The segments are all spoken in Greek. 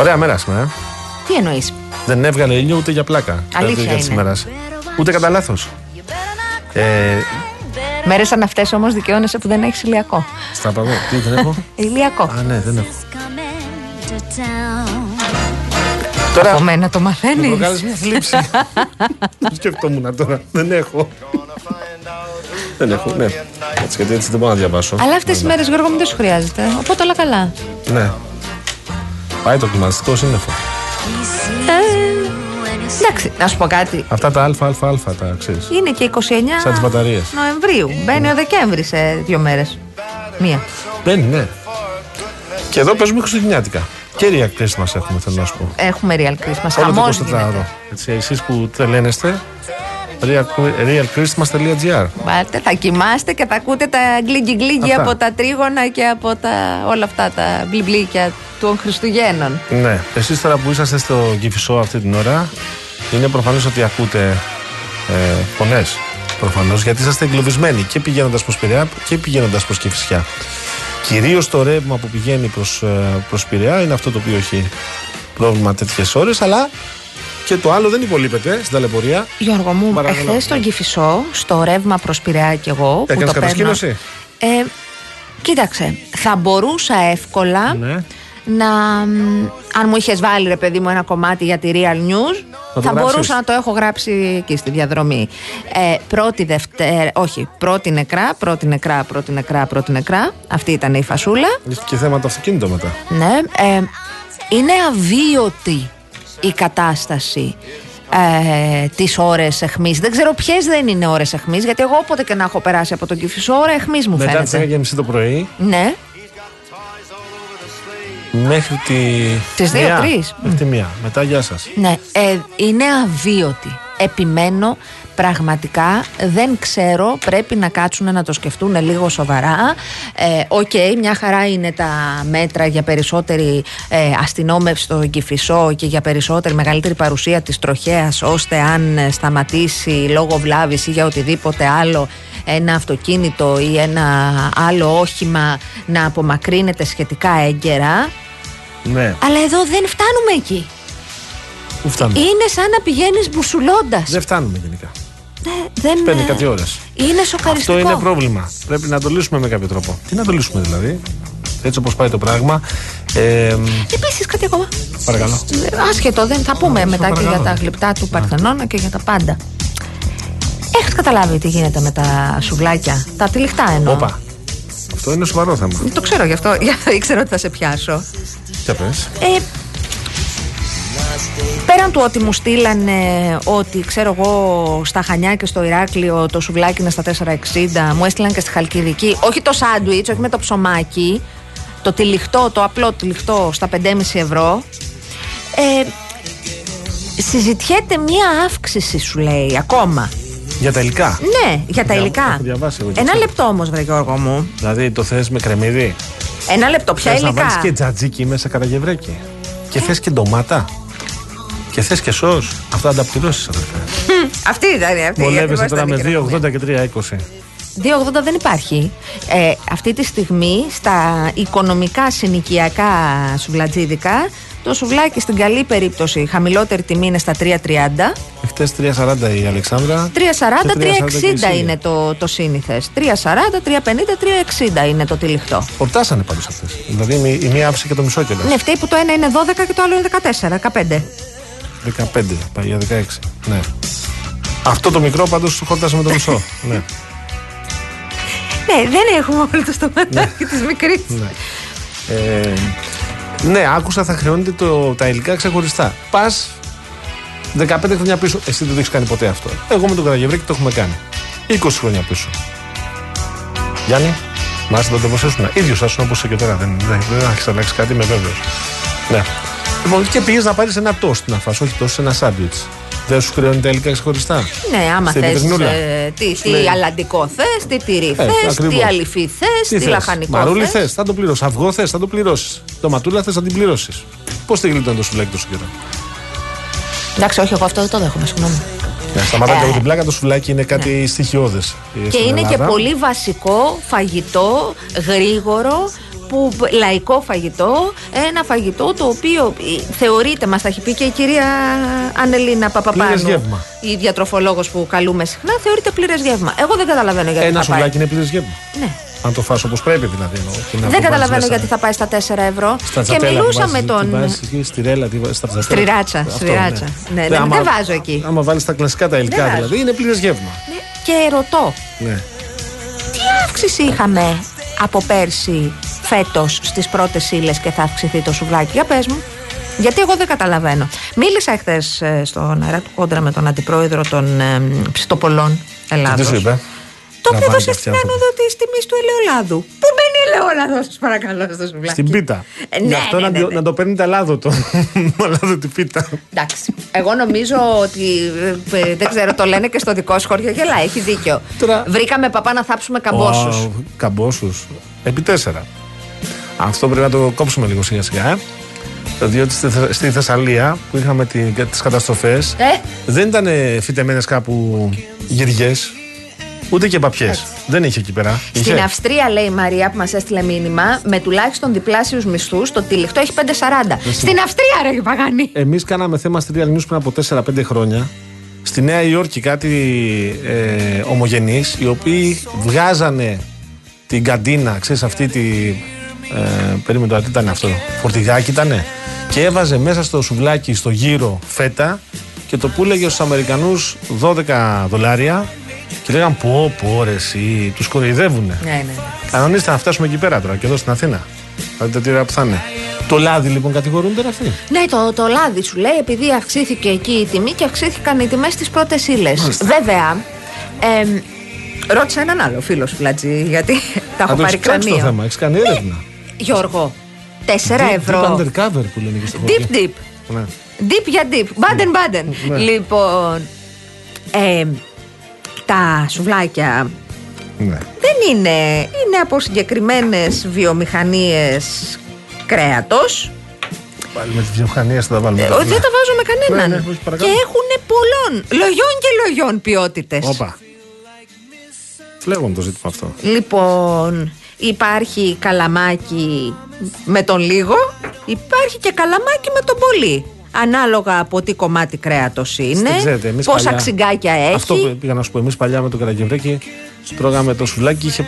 Ωραία μέρα σήμερα. Τι εννοείς? Δεν έβγαλε ήλιο ούτε για πλάκα. Αλήθεια είναι. Ούτε κατά λάθος. Μέρες σαν αυτές όμως δικαιώνεσαι που δεν έχεις ηλιακό. Στα παγώ. Τι δεν έχω? Ηλιακό. Α, ναι, δεν έχω. Τώρα, από μένα το μαθαίνεις. Μου προκάλεσε μια θλίψη. Σκεφτόμουν τώρα. Δεν έχω. Δεν έχω, ναι. Γιατί έτσι δεν μπορώ να διαβάσω. Αλλά αυτές οι μέρες, Γιώργο, μου δεν σου χρειάζεται. Οπότε όλα καλά. Ναι. Πάει το κλιματιστικό σύννεφο. Εντάξει, να σου πω κάτι. Αυτά τα ΑΑΑ τα ξέρεις. Είναι και 29 σαν τις μπαταρίες. Νοεμβρίου. Μπαίνει ο Δεκέμβρη σε 2 μέρες. Μία. Μπαίνει, ναι. Και εδώ παίζουμε χριστουγεννιάτικα. Και Real Christmas έχουμε, θέλω να σου πω. Έχουμε Real Christmas. Χαμός γίνεται. Εσείς που τρελαίνεστε, realchristmas.gr. Πάτε, θα κοιμάστε και θα ακούτε τα γκλίγκι-γκλίγκι από τα τρίγωνα και από τα, όλα αυτά τα μπλιμπλίκια των Χριστουγέννων. Ναι. Εσείς τώρα που είσαστε στο Κηφισό αυτή την ώρα, είναι προφανώς ότι ακούτε φωνές. Προφανώς, γιατί είσαστε εγκλωβισμένοι και πηγαίνοντας προς Πειραιά και πηγαίνοντας προς Κηφισιά. Κυρίως το ρεύμα που πηγαίνει προς Πειραιά είναι αυτό το οποίο έχει πρόβλημα τέτοιες ώρες, αλλά και το άλλο δεν υπολείπεται στην ταλαιπωρία. Γιώργο μου, εχθές στον Κηφισό, στο ρεύμα προς Πειραιά κι εγώ. Έκανες κατασκήνωση? Κοίταξε, θα μπορούσα εύκολα, ναι, να. Αν μου είχες βάλει, ρε παιδί μου, ένα κομμάτι για τη Real News, θα μπορούσα να το έχω γράψει εκεί στη διαδρομή. Πρώτη νεκρά. Αυτή ήταν η φασούλα. Και θέμα το αυτοκίνητο μετά. Ναι. Είναι αβίωτη η κατάσταση τις ώρες αιχμής. Δεν ξέρω ποιες δεν είναι ώρες αιχμής, γιατί εγώ όποτε και να έχω περάσει από τον Κηφισό, ώρα αιχμής μου φαίνεται. Μετά τις 9:30 το πρωί. Ναι. μέχρι τις 2-3. Μετά γεια σας. Ναι, είναι αβίωτη. Επιμένω, πραγματικά δεν ξέρω, πρέπει να κάτσουν να το σκεφτούν λίγο σοβαρά. Οκ, μια χαρά είναι τα μέτρα για περισσότερη αστυνόμευση στο Κηφισό και για περισσότερη μεγαλύτερη παρουσία της τροχέας, ώστε αν σταματήσει λόγω βλάβης ή για οτιδήποτε άλλο ένα αυτοκίνητο ή ένα άλλο όχημα να απομακρύνεται σχετικά έγκαιρα. Ναι. Αλλά εδώ δεν φτάνουμε εκεί. Είναι σαν να πηγαίνεις μπουσουλώντας. Δεν φτάνουμε γενικά. Δεν παίρνει κάτι ώρες. Είναι σοκαριστικό. Αυτό είναι πρόβλημα. Πρέπει να το λύσουμε με κάποιο τρόπο. Τι να το λύσουμε δηλαδή, έτσι όπως πάει το πράγμα. Επίσης κάτι ακόμα. Παρακαλώ. Άσχετο, δεν θα πούμε μετά παρακαλώ. Και για τα γλυπτά του Παρθενώνα και για τα πάντα. Έχεις καταλάβει τι γίνεται με τα σουβλάκια, τα τυλιχτά εννοώ. Όπα. Αυτό είναι σοβαρό θέμα. Το ξέρω γι' αυτό. Ήξερα ότι θα σε πιάσω. Για πες. Πέραν του ότι μου στείλανε ότι ξέρω εγώ στα Χανιά και στο Ηράκλειο το σουβλάκι είναι στα 4,60, μου έστειλαν και στη Χαλκιδική, όχι το σάντουιτς, όχι με το ψωμάκι, το τυλιχτό, το απλό τυλιχτό στα 5,5 ευρώ. Συζητιέται μία αύξηση, σου λέει, ακόμα. Για τα υλικά. Ναι, για τα υλικά. Ένα λεπτό όμως, βρε Γιώργο μου. Δηλαδή το θες με κρεμμύδι. Ένα λεπτό, ποια υλικά. Να βάλεις και τζατζίκι μέσα κατά γευρέκι. Και θες και ντομάτα. Και θες και σως. Αυτά θα τα πληρώσεις, αδερφέ. Αυτή ήταν αυτή. Βολεύεσαι τώρα με 2,80 και 3,20. 2,80 δεν υπάρχει. Αυτή τη στιγμή στα οικονομικά συνοικιακά σουβλατζίδικα το σουβλάκι στην καλή περίπτωση, χαμηλότερη τιμή είναι στα 3,30. Χτες 3,40 η Αλεξάνδρα. 3,40-3,60 είναι το σύνηθες. 3,40-3,50-3,60 είναι το τυλιχτό. Ορτάσανε πάντως αυτές. Δηλαδή η μία άφησε και το μισό κιλό. Ναι, φταίει που το ένα είναι 12 και το άλλο είναι 14, 15. 15, παλιά 16. Ναι. Αυτό το μικρό πάντως το χορτάσαμε το μισό. Ναι. Ναι, δεν έχουμε όλο το στοματάκι της μικρής. Ναι, άκουσα θα χρεώνεται τα υλικά ξεχωριστά. Πας 15 χρόνια πίσω. Εσύ δεν το έχεις κάνει ποτέ αυτό. Εγώ με τον Καραγευρέκη το έχουμε κάνει. 20 χρόνια πίσω. Γιάννη, μάλιστα να το προσθέσουμε. Ίδιος άσουν όπως είσαι και τώρα. Δεν έχεις αλλάξει κάτι, είμαι βέβαιος. Ναι. Λοιπόν, και πήγες να πάρεις ένα τόστ να φας, όχι τόστ, ένα σάντουιτς. Δεν σου χρεώνει τα υλικά ξεχωριστά. Ναι, άμα θες τι αλλαντικό θες, τι τυρί θες, τι αληφή θες, τι λαχανικό θες. Μαρούλι θες, θα το πληρώσεις. Αυγό θες, θα το πληρώσεις. Ντοματούλα θες, θα την πληρώσεις. Πώς τη γλίτωνε το σουβλάκι τόσο καιρό. Εντάξει, όχι, εγώ αυτό δεν το δέχομαι, συγγνώμη. Σταματάτε από την πλάκα, το σουβλάκι είναι κάτι στοιχειώδες. Και είναι και πολύ βασικό φαγητό, γρήγορο. Που λαϊκό φαγητό, ένα φαγητό το οποίο θεωρείται, μας τα έχει πει και η κυρία Ανελίνα Παπαπάνου, η διατροφολόγος που καλούμε συχνά, θεωρείται πλήρες γεύμα. Εγώ δεν καταλαβαίνω γιατί ένα θα πάει. Ένα σουβλάκι είναι πλήρες γεύμα. Ναι. Αν το φας όπως πρέπει δηλαδή. Δεν καταλαβαίνω γιατί θα πάει στα 4 ευρώ. Και μιλούσαμε τον. Στη ράτσα. Ναι, δεν βάζω εκεί. Άμα βάλεις τα κλασικά τα υλικά δηλαδή, είναι πλήρες γεύμα. Και ρωτώ, τι αύξηση είχαμε από πέρσι φέτος στις πρώτες ύλες και θα αυξηθεί το σουβλάκι? Για πες μου. Γιατί εγώ δεν καταλαβαίνω. Μίλησα χθες στον αέρα του Κόντρα με τον αντιπρόεδρο των Ψιστοπολών Ελλάδος. Τι σου είπε? Το οποίο έδωσε στην άνοδο της τιμής του ελαιολάδου. Πού μπαίνει ελαιόλαδος, σας παρακαλώ, στο σουβλάκι? Στην πίτα. Γι' αυτό να το παίρνει τα λάδο το. Μαλάδο την πίτα. Εντάξει. Εγώ νομίζω ότι. Δεν ξέρω, το λένε και στο δικό σου χωριό. Γελά, έχει δίκιο. Βρήκαμε παπά να θάψουμε καμπόσους. Καμπόσους. Επί 4. Αυτό πρέπει να το κόψουμε λίγο σιγά σιγά. Διότι στη Θεσσαλία που είχαμε τις καταστροφές, δεν ήταν φυτεμένες κάπου γυριές. Ούτε και παπιές. Δεν είχε εκεί πέρα. Στην Αυστρία, λέει η Μαρία που μας έστειλε μήνυμα, με τουλάχιστον διπλάσιους μισθούς, το τυλιχτό έχει 5,40. Στην Αυστρία, ρε Παγάνη! Εμείς κάναμε θέμα στη Real News πριν από 4-5 χρόνια. Στη Νέα Υόρκη, κάτι ομογενείς, οι οποίοι βγάζανε την καντίνα, ξέρεις αυτή τη. Περίμενα, τι ήταν αυτό? Φορτηγάκι ήτανε. Και έβαζε μέσα στο σουβλάκι, στο γύρο, φέτα και το πούλεγε στους Αμερικανούς $12. Και λέγαν πω ρε εσύ, τους κοροϊδεύουνε. Ναι. Κανονίστε να φτάσουμε εκεί πέρα τώρα και εδώ στην Αθήνα. Δείτε τι ωραία που θα είναι. Το λάδι λοιπόν κατηγορούν τώρα αυτοί. Ναι, το λάδι σου λέει, επειδή αυξήθηκε εκεί η τιμή και αυξήθηκαν οι τιμές στις πρώτες ύλες. Βέβαια, ρώτησα έναν άλλο φίλο σου, γιατί τα έχω πάρει κρανίο. Έχεις κάνει έρευνα. Γιώργο, 4 ευρώ. Deep undercover που λένε και στο χωριό. Deep. Ναι. Deep για deep. Baden. Ναι. Λοιπόν, τα σουβλάκια... Ναι. Δεν είναι. Είναι από συγκεκριμένες βιομηχανίες κρέατος. Πάλι με τις βιομηχανίες θα τα βάλουμε. Δεν τα βάζουμε κανέναν. Ναι, και έχουν πολλών λογιών ποιότητες. Όπα. Φλέγομαι το ζήτημα αυτό. Λοιπόν, υπάρχει καλαμάκι με τον λίγο, υπάρχει και καλαμάκι με τον πολύ. Ανάλογα από τι κομμάτι κρέατος είναι, ξέρετε, πόσα παλιά, ξυγκάκια έχει. Αυτό που πήγα να σου πω, εμείς παλιά με τον Καραγευρέκη τρώγαμε το σουβλάκι, είχε,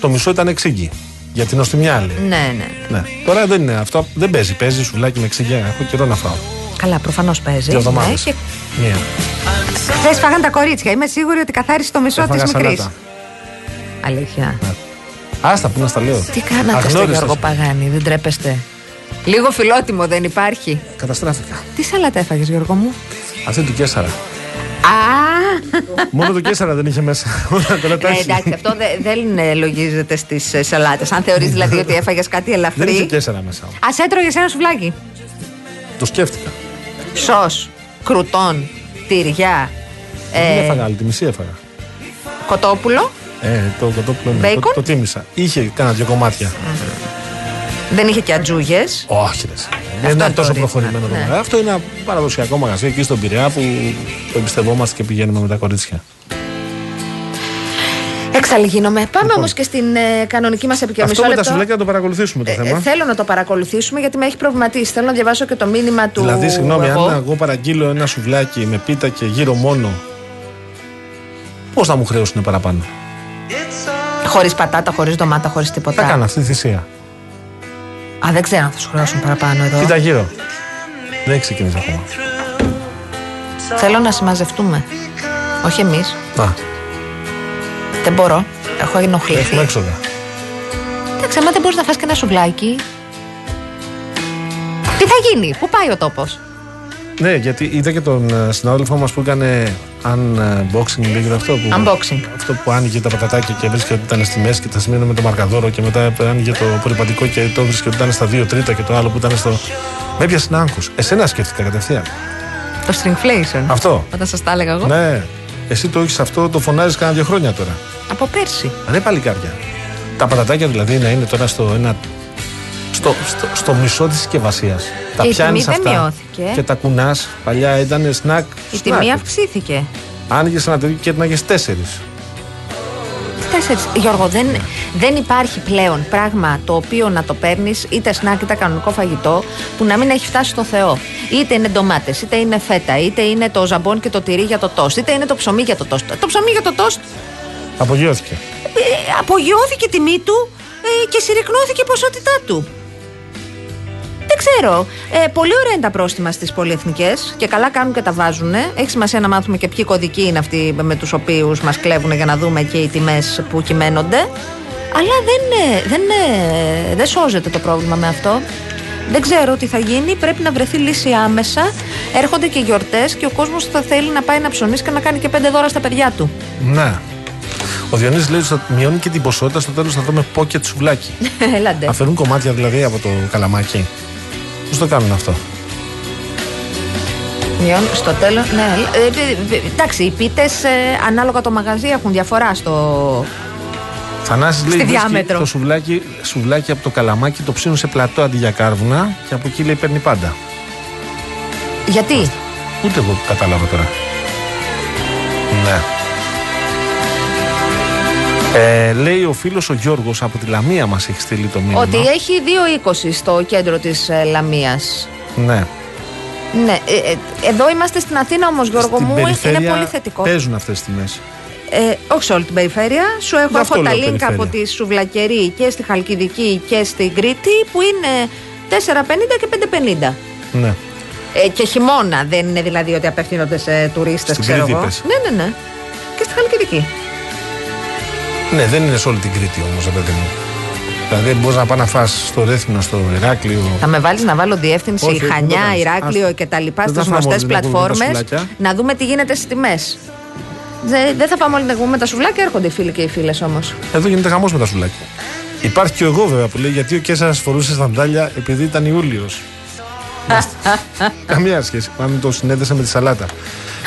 το μισό ήταν ξύγκι. Για την οστιμιά άλλη. Ναι. Τώρα δεν είναι αυτό, δεν παίζει. Παίζει σουβλάκι με ξύγκια. Έχω καιρό να φάω. Καλά, προφανώς παίζει. Χθες φάγανε τα κορίτσια. Είμαι σίγουρη ότι καθάρισε το μισό της μικρής. Αλήθεια. Άστα, πού να στα λέω. Τι κάνατε στον Γιώργο Παγάνη, δεν τρέπεστε. Λίγο φιλότιμο δεν υπάρχει. Καταστράφηκα. Τι σαλάτα έφαγες, Γιώργο μου? Αυτή του Κέσσαρα. Μόνο το Κέσσαρα δεν είχε μέσα. Εντάξει, αυτό δεν λογίζεται στις σαλάτες. Αν θεωρείς δηλαδή ότι έφαγες κάτι ελαφρύ. Δεν είχε Κέσσαρα μέσα. Ας έτρωγες ένα σουβλάκι. Το σκέφτηκα. Σως, κρουτών, τυριά. Δεν έφαγα άλλη, τη μισή έφαγα. Κοτόπουλο. Το κοτόπουλο είναι. Το τίμησα. Είχε κάνα δύο κομμάτια. Δεν είχε και ατζούγες. Όχι, δεν ήταν τόσο προχωρημένο το μαγαζί. Αυτό είναι ένα παραδοσιακό μαγαζί εκεί στον Πειραιά που το εμπιστευόμαστε και πηγαίνουμε με τα κορίτσια. Εξαλγίνομαι. Πάμε όμως και στην κανονική μας επικαιρομισό. Αυτό με τα σουβλάκια να το παρακολουθήσουμε το θέμα. Θέλω να το παρακολουθήσουμε γιατί με έχει προβληματίσει. Θέλω να διαβάσω και το μήνυμα του. Δηλαδή, συγγνώμη, αν εγώ παραγγείλω ένα σουβλάκι με πίτα και γύρω μόνο, πώς θα μου χρέωσουν παραπάνω? Χωρίς πατάτα, χωρίς ντομάτα, χωρίς τίποτα. Θα κάνω αυτή τη θυσία. Α, δεν ξέρω αν θα σου χρεώσουν παραπάνω εδώ. Κοίτα γύρω. Δεν ξεκινήσει ακόμα. Θέλω να συμμαζευτούμε. Όχι εμείς. Δεν μπορώ. Έχω ενοχληθεί. Έχουμε έξοδα. Εντάξει, άμα δεν μπορείς να φας και ένα σουβλάκι. Τι θα γίνει, πού πάει ο τόπος? Ναι, γιατί είδα και τον συνάδελφό μας που έκανε unboxing, λέγεται αυτό που. Unboxing. Αυτό που άνοιγε τα πατατάκια και βρίσκεται ότι ήταν στη μέση και τα σημαίνω με το μαρκαδόρο και μετά άνοιγε το απορριπαντικό και το βρίσκεται ότι ήταν στα 2/3 και το άλλο που ήταν στο. Με έπιασε ένα άγχος. Εσένα σκέφτηκα κατευθείαν. Το stringflation. Αυτό. Όταν σας τα έλεγα εγώ. Ναι. Εσύ το έχεις αυτό, το φωνάζεις κάνα 2 χρόνια τώρα. Από πέρσι. Ρε παλικάρια. Τα πατατάκια δηλαδή να είναι τώρα στο ένα. Στο μισό της συσκευασίας. Τα πιάνεις αυτά και τα κουνάς. Παλιά ήταν σνακ. Η τιμή αυξήθηκε. Άνοιγες ένα τέτοιο και έτναγες 4. 4. Γιώργο, δεν υπάρχει πλέον πράγμα το οποίο να το παίρνεις είτε σνακ είτε κανονικό φαγητό που να μην έχει φτάσει στο Θεό. Είτε είναι ντομάτες, είτε είναι φέτα, είτε είναι το ζαμπόν και το τυρί για το τόστ, είτε είναι το ψωμί για το τόστ. Το ψωμί για το τόστ. Απογειώθηκε. Απογειώθηκε η τιμή του και συρρυκνώθηκε η ποσότητά του. Δεν ξέρω. Πολύ ωραία είναι τα πρόστιμα στις πολυεθνικές και καλά κάνουν και τα βάζουν. Έχει σημασία να μάθουμε και ποιοι κωδικοί είναι αυτοί με τους οποίους μας κλέβουν για να δούμε και οι τιμές που κυμαίνονται. Αλλά δεν σώζεται το πρόβλημα με αυτό. Δεν ξέρω τι θα γίνει. Πρέπει να βρεθεί λύση άμεσα. Έρχονται και γιορτές και ο κόσμος θα θέλει να πάει να ψωνίσει και να κάνει και 5 δώρα στα παιδιά του. Ναι. Ο Διονύσης λέει ότι μειώνει και την ποσότητα, στο τέλος θα δούμε pocket σουβλάκι. Αφαιρούν κομμάτια δηλαδή από το καλαμάκι. Πώς το κάνουν αυτό? Στο τέλος, ναι. Εντάξει, οι πίτες ανάλογα το μαγαζί έχουν διαφορά στο. Θανάσης λέει ότι το σουβλάκι από το καλαμάκι το ψήνουν σε πλατό αντί για κάρβουνα και από εκεί λέει παίρνει πάντα. Γιατί? Ούτε εγώ κατάλαβα τώρα. Ναι. Λέει ο φίλος ο Γιώργος από τη Λαμία μας έχει στείλει το μήνυμα. Ότι έχει 2,20 στο κέντρο της Λαμίας. Ναι. Ναι. Εδώ είμαστε στην Αθήνα όμως, Γιώργο μου, είναι πολύ θετικό. Παίζουν αυτές τις τιμές. Όχι σε όλη την περιφέρεια. Σου έχω τα link περιφέρεια. Από τη Σουβλακερή και στη Χαλκιδική και στην Κρήτη που είναι 4,50 και 5,50. Ναι. Και χειμώνα δεν είναι δηλαδή ότι απευθύνονται σε τουρίστες, ξέρω εγώ. Ναι. Και στη Χαλκιδική. Ναι, δεν είναι σε όλη την Κρήτη όμως, παιδί μου. Δηλαδή, μπορείς να πάει να φας στο Ρέθυμνο, στο Ηράκλειο. Θα με βάλεις να βάλω διεύθυνση όχι, Χανιά, Ηράκλειο και τα λοιπά στις γνωστές πλατφόρμες να δούμε τι γίνεται στις τιμές. Δεν θα πάμε όλοι να βγούμε με τα σουβλάκια, έρχονται οι φίλοι και οι φίλες όμως. Εδώ γίνεται χαμός με τα σουβλάκια. Υπάρχει και εγώ βέβαια που λέει γιατί ο Κέσσαρας φορούσε σανδάλια επειδή ήταν Ιούλιος. Καμία σχέση. Μάλλον το συνέδεσα με τη σαλάτα.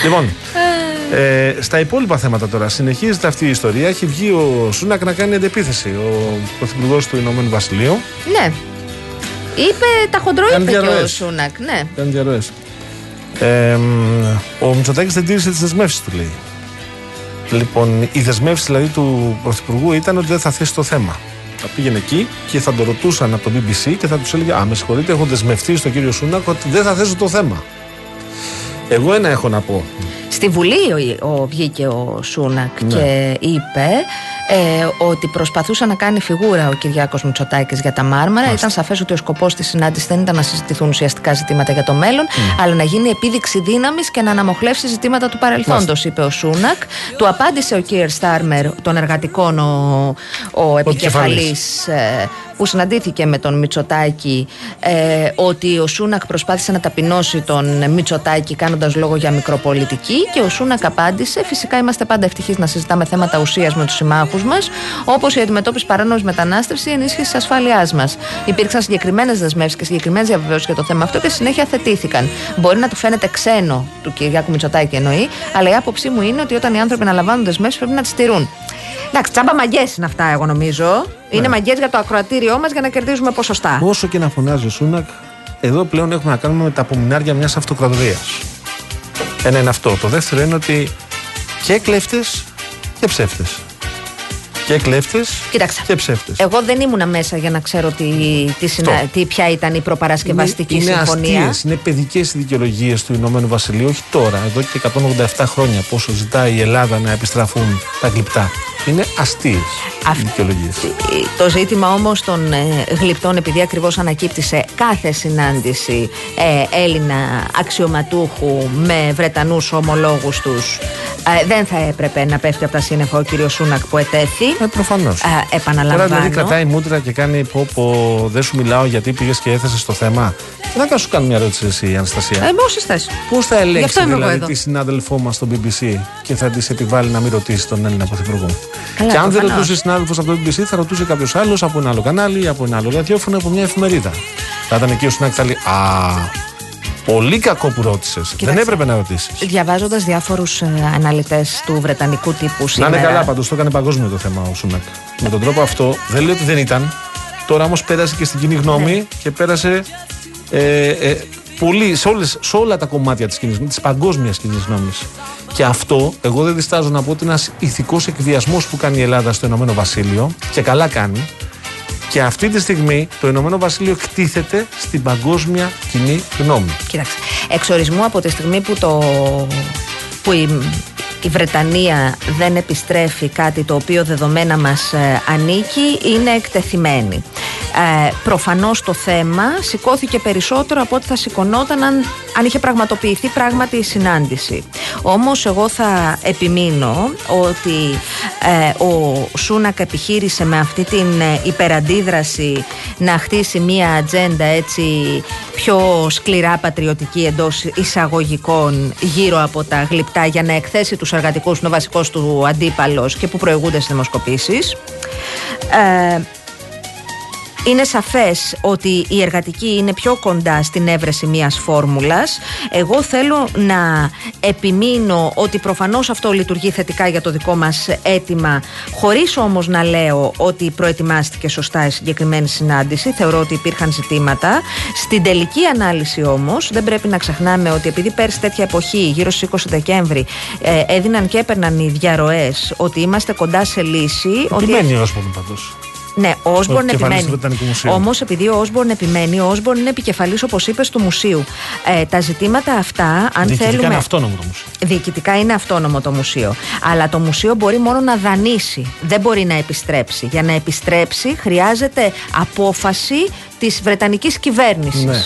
Λοιπόν, στα υπόλοιπα θέματα τώρα. Συνεχίζεται αυτή η ιστορία. Έχει βγει ο Σούνακ να κάνει αντεπίθεση. Ο πρωθυπουργός του Ηνωμένου Βασιλείου. Ναι. Είπε, τα χοντροείπε και ο Σούνακ. Ναι. Κάνει διαρροές. Ο Μητσοτάκης δεν τήρησε τις δεσμεύσεις του, λέει. Λοιπόν, η δεσμεύση δηλαδή του πρωθυπουργού ήταν ότι δεν θα θέσει το θέμα. Θα πήγαινε εκεί και θα το ρωτούσαν από το BBC και θα τους έλεγε «Α, με συγχωρείτε, έχω δεσμευτεί στον κύριο Σούνακ ότι δεν θα θέσω το θέμα». Εγώ ένα έχω να πω. Στη Βουλή βγήκε ο Σούνακ, ναι, και είπε ότι προσπαθούσε να κάνει φιγούρα ο Κυριάκος Μητσοτάκης για τα Μάρμαρα. Ήταν σαφές ότι ο σκοπός της συνάντησης δεν ήταν να συζητηθούν ουσιαστικά ζητήματα για το μέλλον, αλλά να γίνει επίδειξη δύναμης και να αναμοχλεύσει ζητήματα του παρελθόντος, είπε ο Σούνακ. Του απάντησε ο Κιερ Στάρμερ των εργατικών, ο επικεφαλής, που συναντήθηκε με τον Μητσοτάκη, ότι ο Σούνακ προσπάθησε να ταπεινώσει τον Μητσοτάκη κάνοντας λόγο για μικροπολιτική, και ο Σούνακ απάντησε: «Φυσικά είμαστε πάντα ευτυχείς να συζητάμε θέματα ουσίας με τους συμμάχους μας, όπως η αντιμετώπιση παράνομης μετανάστευσης, η ενίσχυση της ασφάλειάς μας. Υπήρξαν συγκεκριμένες δεσμεύσεις και συγκεκριμένες διαβεβαιώσεις για το θέμα αυτό και συνέχεια θετήθηκαν. Μπορεί να του φαίνεται ξένο», του Κυριάκου Μητσοτάκη εννοεί, «αλλά η άποψή μου είναι ότι όταν οι άνθρωποι αναλαμβάνουν δεσμεύσεις πρέπει να τις τηρούν». Εντάξει, τσάμπα μαγκές είναι αυτά, εγώ νομίζω. Ναι. Είναι μαγκές για το ακροατήριό μας για να κερδίζουμε ποσοστά. Όσο και να φωνάζει ο Σούνακ, εδώ πλέον έχουμε να κάνουμε με τα απομεινάρια μιας αυτοκρατορίας. Ένα είναι αυτό. Το δεύτερο είναι ότι και κλέφτες και ψεύτες. Και κλέφτες και ψεύτες. Εγώ δεν ήμουνα μέσα για να ξέρω ποια ήταν η προπαρασκευαστική συμφωνία. Είναι αστείες, είναι παιδικές οι δικαιολογίες του Ηνωμένου Βασιλείου, όχι τώρα, εδώ και 187 χρόνια πόσο ζητάει η Ελλάδα να επιστραφούν τα γλυπτά. Είναι αστείες οι δικαιολογίες. Το ζήτημα όμως των γλυπτών, επειδή ακριβώς ανακύπτησε κάθε συνάντηση Έλληνα αξιωματούχου με Βρετανούς ομολόγους τους, δεν θα έπρεπε να πέφτει από τα σύννεφα ο κύριος Σούνακ που ετέθη. Προφανώς. Επαναλαμβάνω. Τώρα δηλαδή κρατάει μούτρα και κάνει πω δεν σου μιλάω γιατί πήγες και έθεσες το θέμα. Να σου κάνω μια ερώτηση εσύ, Αναστασία. Πώς θα ελέγξει δηλαδή τη συνάδελφό μας στο BBC και θα της επιβάλλει να μην ρωτήσει τον Έλληνα πρωθυπουργό? Και αν δεν ρωτούσε συνάδελφος από το BBC, θα ρωτούσε κάποιος άλλος από ένα άλλο κανάλι, από ένα άλλο ραδιόφωνο, από μια εφημερίδα. Θα ήταν εκεί ο Σούνακ, θα λέει πολύ κακό που ρώτησες. Δεν έπρεπε να ρωτήσεις. Διαβάζοντας διάφορους αναλυτές του βρετανικού τύπου σήμερα. Να είναι καλά, πάντως το έκανε παγκόσμιο το θέμα ο Σούνακ. Με τον τρόπο αυτό, δεν λέει ότι δεν ήταν. Τώρα όμως πέρασε και στην κοινή γνώμη και πέρασε. Πολύ, σε όλα τα κομμάτια της παγκόσμιας κοινής γνώμης. Και αυτό, εγώ δεν διστάζω να πω ότι είναι ένας ηθικός εκβιασμός που κάνει η Ελλάδα στο Ηνωμένο Βασίλειο, και καλά κάνει. Και αυτή τη στιγμή το Ηνωμένο Βασίλειο εκτίθεται στην παγκόσμια κοινή γνώμη. Κοίταξε, εξορισμού από τη στιγμή που η Βρετανία δεν επιστρέφει κάτι το οποίο δεδομένα μας ανήκει, είναι εκτεθειμένη. Προφανώς το θέμα σηκώθηκε περισσότερο από ό,τι θα σηκωνόταν αν είχε πραγματοποιηθεί πράγματι η συνάντηση. Όμως εγώ θα επιμείνω ότι ο Σούνακ επιχείρησε με αυτή την υπεραντίδραση να χτίσει μια ατζέντα έτσι πιο σκληρά πατριωτική εντός εισαγωγικών γύρω από τα γλυπτά, για να εκθέσει τους εργατικούς, είναι ο βασικός του αντίπαλος και που προηγούνται στις δημοσκοπήσεις. Είναι σαφές ότι η εργατική είναι πιο κοντά στην έβρεση μιας φόρμουλας. Εγώ θέλω να επιμείνω ότι προφανώς αυτό λειτουργεί θετικά για το δικό μας αίτημα, χωρίς όμως να λέω ότι προετοιμάστηκε σωστά η συγκεκριμένη συνάντηση. Θεωρώ ότι υπήρχαν ζητήματα. Στην τελική ανάλυση όμως δεν πρέπει να ξεχνάμε ότι επειδή πέρσι τέτοια εποχή, γύρω στις 20 Δεκέμβρη, έδιναν και έπαιρναν οι διαρροές ότι είμαστε κοντά σε λύση. Επιμένει ως πάντως. Ναι, ο Όσμπορν επιμένει. Όμως επειδή ο Όσμπορν επιμένει, ο Όσμπορν είναι επικεφαλής, όπως είπες, του μουσείου. Τα ζητήματα αυτά, αν θέλουμε. Είναι αυτόνομο το μουσείο. Διοικητικά είναι αυτόνομο το μουσείο. Αλλά το μουσείο μπορεί μόνο να δανείσει. Δεν μπορεί να επιστρέψει. Για να επιστρέψει χρειάζεται απόφαση της βρετανικής κυβέρνησης. Ναι.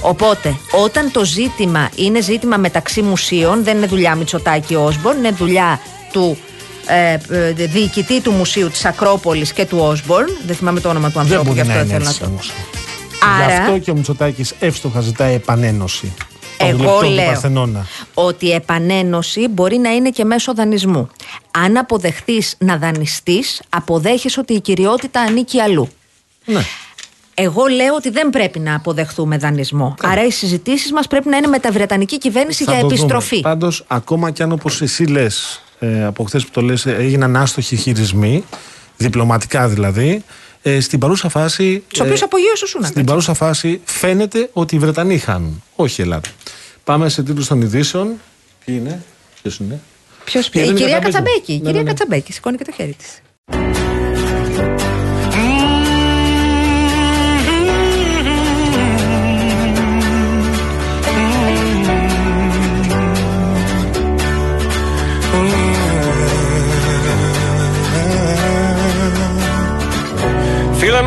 Οπότε, όταν το ζήτημα είναι ζήτημα μεταξύ μουσείων, δεν είναι δουλειά Μητσοτάκη Όσμπορν, είναι δουλειά του διοικητή του Μουσείου της Ακρόπολης και του Όσμπορν. Δεν θυμάμαι το όνομα του ανθρώπου, γι' αυτό θέλω να το. Άρα... Γι' αυτό και ο Μητσοτάκης εύστοχα ζητάει επανένωση. Εγώ λέω ότι η επανένωση μπορεί να είναι και μέσω δανεισμού. Αν αποδεχθείς να δανειστείς, αποδέχεις ότι η κυριότητα ανήκει αλλού. Ναι. Εγώ λέω ότι δεν πρέπει να αποδεχθούμε δανεισμό. Καλώς. Άρα οι συζητήσεις μας πρέπει να είναι με τα βρετανική κυβέρνηση για επιστροφή. Πάντως, ακόμα κι αν, όπως εσύ λες, από χθες που το λες, έγιναν άστοχοι χειρισμοί, διπλωματικά δηλαδή, στην παρούσα φάση. Του οποίου απογείωσε ο Σούνακ. Στην παρούσα φάση φαίνεται ότι οι Βρετανοί χάνουν. Όχι η Ελλάδα. Πάμε σε τίτλους των ειδήσεων. Ποιοι είναι, ποιος είναι. Ποιος είναι, η κυρία Κατσαμπέκη. Η κυρία Κατσαμπέκη σηκώνει και το χέρι της. Feeling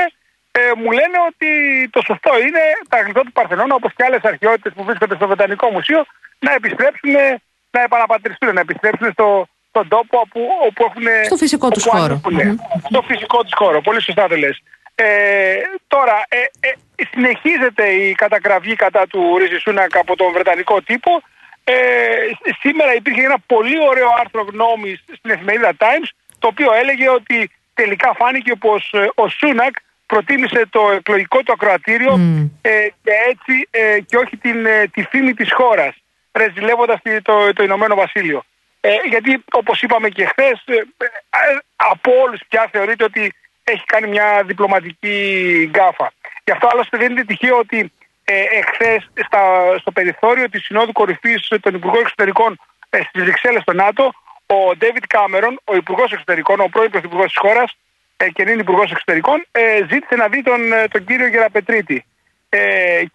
Μου λένε ότι το σωστό είναι τα γλυπτά του Παρθενώνα, όπως και άλλες αρχαιότητες που βρίσκονται στο Βρετανικό Μουσείο, να επιστρέψουν, να επαναπατριστούν, να επιστρέψουν στον τόπο όπου έχουν. Στο φυσικό τους χώρο. Στο φυσικό τους χώρο. Πολύ σωστά το λες. Τώρα, συνεχίζεται η κατακραυγή κατά του Ρίσι Σούνακ από τον Βρετανικό τύπο. Σήμερα υπήρχε ένα πολύ ωραίο άρθρο γνώμης στην εφημερίδα Times, το οποίο έλεγε ότι τελικά φάνηκε πως ο Σούνακ προτίμησε το εκλογικό του ακροατήριο και έτσι και όχι τη φήμη της χώρας, πρεσβεύοντας το Ηνωμένο Βασίλειο. Γιατί, όπως είπαμε και χθες, από όλους πια θεωρείται ότι έχει κάνει μια διπλωματική γκάφα. Γι' αυτό άλλωστε δεν είναι τυχαίο ότι εχθές στο περιθώριο της Συνόδου Κορυφής των Υπουργών Εξωτερικών στις Βρυξέλλες στο ΝΑΤΟ, ο Ντέβιτ Κάμερον, ο Υπουργός Εξωτερικών, ο πρώην Πρωθυπουργός της χώρας και είναι Υπουργός Εξωτερικών, ζήτησε να δει τον κύριο Γεραπετρίτη.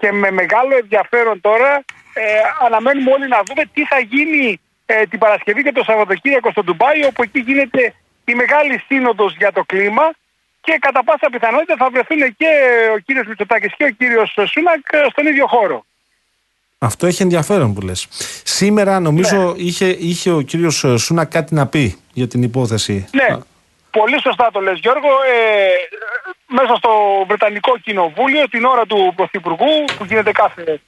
Και με μεγάλο ενδιαφέρον τώρα αναμένουμε όλοι να δούμε τι θα γίνει την Παρασκευή και το Σαββατοκύριακο στο Ντουμπάι, όπου εκεί γίνεται η μεγάλη σύνοδος για το κλίμα. Και κατά πάσα πιθανότητα θα βρεθούν και ο κύριος Μητσοτάκης και ο κύριος Σούνακ στον ίδιο χώρο. Αυτό έχει ενδιαφέρον που λες. Σήμερα νομίζω είχε ο κύριος Σούνακ κάτι να πει για την υπόθεση. Ναι, πολύ σωστά το λες, Γιώργο. Μέσα στο Βρετανικό Κοινοβούλιο, την ώρα του Πρωθυπουργού που γίνεται κάθε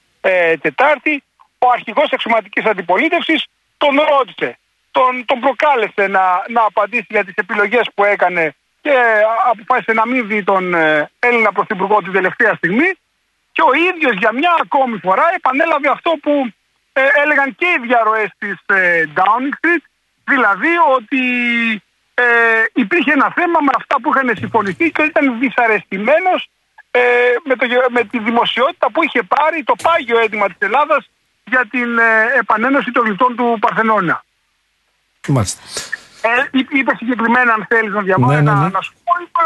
Τετάρτη, ο αρχηγός εξωματικής αντιπολίτευσης τον ρώτησε. Τον προκάλεσε να απαντήσει για τις επιλογές που έκανε και αποφάσισε να μην δει τον Έλληνα Πρωθυπουργό την τελευταία στιγμή. και ο ίδιος για μια ακόμη φορά επανέλαβε αυτό που έλεγαν και οι διαρροές της Downing Street, δηλαδή ότι υπήρχε ένα θέμα με αυτά που είχαν συμφωνηθεί και ήταν δυσαρεστημένος με τη δημοσιότητα που είχε πάρει το πάγιο αίτημα της Ελλάδας για την επανένωση των γλυπτών του Παρθενώνα. Μάλιστα. Είπε συγκεκριμένα, αν θέλεις να διαβάσεις, να σου πω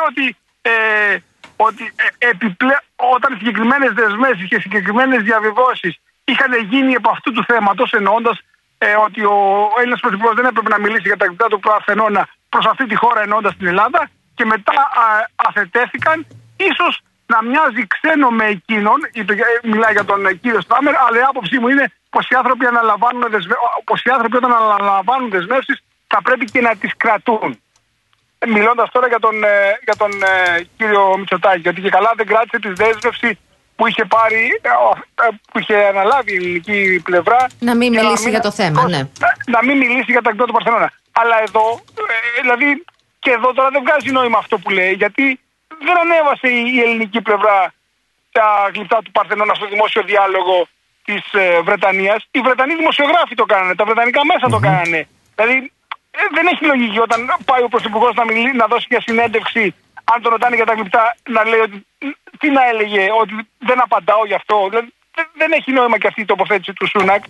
ότι, όταν συγκεκριμένες δεσμεύσεις και συγκεκριμένες διαβιβώσεις είχαν γίνει από αυτού του θέματος, εννοώντας ότι ο Έλληνας Πρωθυπουργός δεν έπρεπε να μιλήσει για τα γλυπτά του Παρθενώνα προς αυτή τη χώρα, εννοώντας την Ελλάδα, και μετά αθετέθηκαν, ίσως να μοιάζει ξένο με εκείνον, μιλάει για τον κύριο Στάμερ, αλλά η άποψή μου είναι πως οι άνθρωποι, όταν αναλαμβάνουν δεσμεύσεις θα πρέπει και να τις κρατούν. Μιλώντας τώρα για τον κύριο Μητσοτάκη, γιατί και καλά δεν κράτησε τη δέσμευση που είχε αναλάβει η ελληνική πλευρά. Να μην μιλήσει για το θέμα, ναι. Να μην μιλήσει για τα εκτός του Παρθενώνα. Αλλά εδώ, δηλαδή και εδώ τώρα δεν βγάζει νόημα αυτό που λέει, γιατί δεν ανέβασε η ελληνική πλευρά τα γλυπτά του Παρθενώνα στο δημόσιο διάλογο της Βρετανίας. Οι Βρετανοί δημοσιογράφοι το κάνανε, τα βρετανικά μέσα το κάνανε. Δηλαδή δεν έχει λογική όταν πάει ο Πρωθυπουργός να δώσει μια συνέντευξη, αν τον ρωτάνε για τα γλυπτά, να λέει ότι τι να έλεγε, ότι δεν απαντάω γι' αυτό. Δηλαδή δεν έχει νόημα και αυτή η τοποθέτηση του Σούνακ.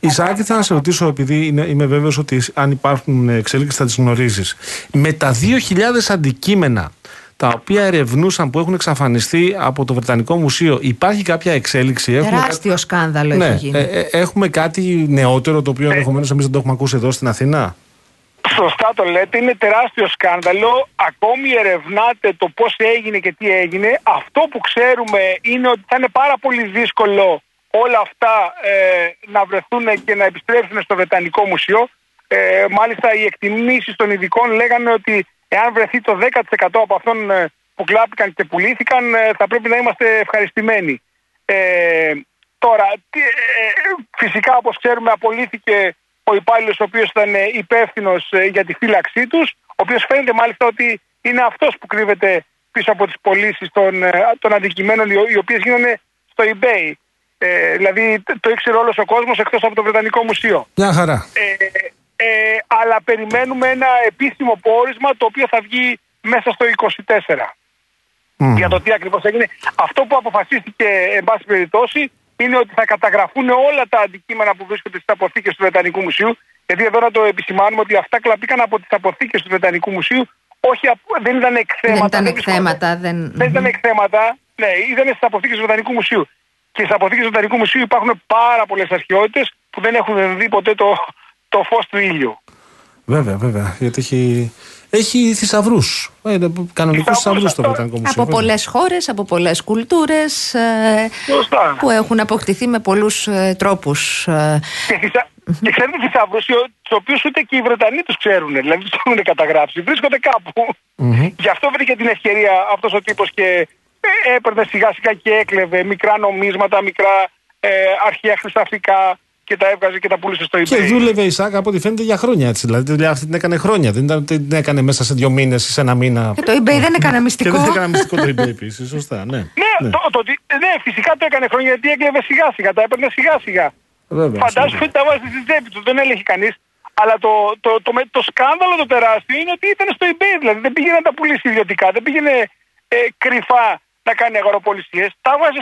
Ισάκη, θα σε ρωτήσω, επειδή είμαι βέβαιος ότι αν υπάρχουν εξέλιξεις θα τις γνωρίζεις. Με τα 2.000 αντικείμενα τα οποία ερευνούσαν που έχουν εξαφανιστεί από το Βρετανικό Μουσείο, υπάρχει κάποια εξέλιξη? Τεράστιο σκάνδαλο έχει γίνει. Έχουμε κάτι νεότερο το οποίο ενδεχομένως εμείς δεν το έχουμε ακούσει εδώ στην Αθήνα? Σωστά το λέτε, είναι τεράστιο σκάνδαλο. Ακόμη ερευνάται το πώς έγινε και τι έγινε. Αυτό που ξέρουμε είναι ότι θα είναι πάρα πολύ δύσκολο όλα αυτά να βρεθούν και να επιστρέψουν στο Βρετανικό Μουσείο. Μάλιστα, οι εκτιμήσεις των ειδικών λέγανε ότι εάν βρεθεί το 10% από αυτών που κλάπηκαν και πουλήθηκαν, θα πρέπει να είμαστε ευχαριστημένοι. Τώρα, φυσικά, όπως ξέρουμε, απολύθηκε ο υπάλληλος ο οποίος ήταν υπεύθυνος για τη φύλαξή τους, ο οποίος φαίνεται μάλιστα ότι είναι αυτός που κρύβεται πίσω από τις πωλήσεις των αντικειμένων, οι οποίες γίνονται στο eBay. Δηλαδή το ήξερε όλος ο κόσμος εκτός από το Βρετανικό Μουσείο. Μια χαρά. Αλλά περιμένουμε ένα επίσημο πόρισμα το οποίο θα βγει μέσα στο 24 για το τι ακριβώς έγινε. Αυτό που αποφασίστηκε εν πάση περιπτώσει είναι ότι θα καταγραφούν όλα τα αντικείμενα που βρίσκονται στις αποθήκες του Βρετανικού Μουσείου, γιατί εδώ να το επισημάνουμε ότι αυτά κλαπήκαν από τις αποθήκες του Βρετανικού Μουσείου, δεν ήταν εκθέματα. Δεν ήταν εκθέματα, ναι, ήταν στις αποθήκες του Βρετανικού Μουσείου. Και στις αποθήκες του Βρετανικού Μουσείου υπάρχουν πάρα πολλές αρχαιότητες που δεν έχουν δει ποτέ το φως του ήλιου. Βέβαια, γιατί έχει θησαυρούς, κανονικούς θησαυρούς το Βρετανικό Μουσείο. Από πολλές χώρες, από πολλές κουλτούρες που έχουν αποκτηθεί με πολλούς τρόπους. Και ξέρετε θησαυρούς, τους οποίους ούτε και οι Βρετανοί τους ξέρουν, δηλαδή τους έχουν καταγράψει, βρίσκονται κάπου. Γι' αυτό βρήκε την ευκαιρία αυτός ο τύπος και έπαιρνε σιγά σιγά και έκλεβε μικρά νομίσματα, μικρά αρχαία χρυσαφικά, και τα έβγαζε και τα πούλησε στο eBay. Και δούλευε η ΣΑΚ από ό,τι φαίνεται για χρόνια. Έτσι. Δηλαδή τη δουλειά αυτή την έκανε χρόνια. Δεν την έκανε μέσα σε 2 μήνες ή σε 1 μήνα. Και το eBay δεν έκανε μυστικό. Και δεν έκανε μυστικό το eBay επίσης. Σωστά, ναι. Ναι, φυσικά το έκανε χρόνια, γιατί έκλεβε σιγά-σιγά. Τα έπαιρνε σιγά-σιγά. Φαντάζομαι ότι τα βάζει στην τσέπη του. Δεν έλεγε κανείς. Αλλά το σκάνδαλο το τεράστιο είναι ότι ήταν στο eBay. Δηλαδή δεν πήγαινε να τα πουλήσει ιδιωτικά. Δεν πήγαινε κρυφά να κάνει αγοροπολισίες. Τα βάζει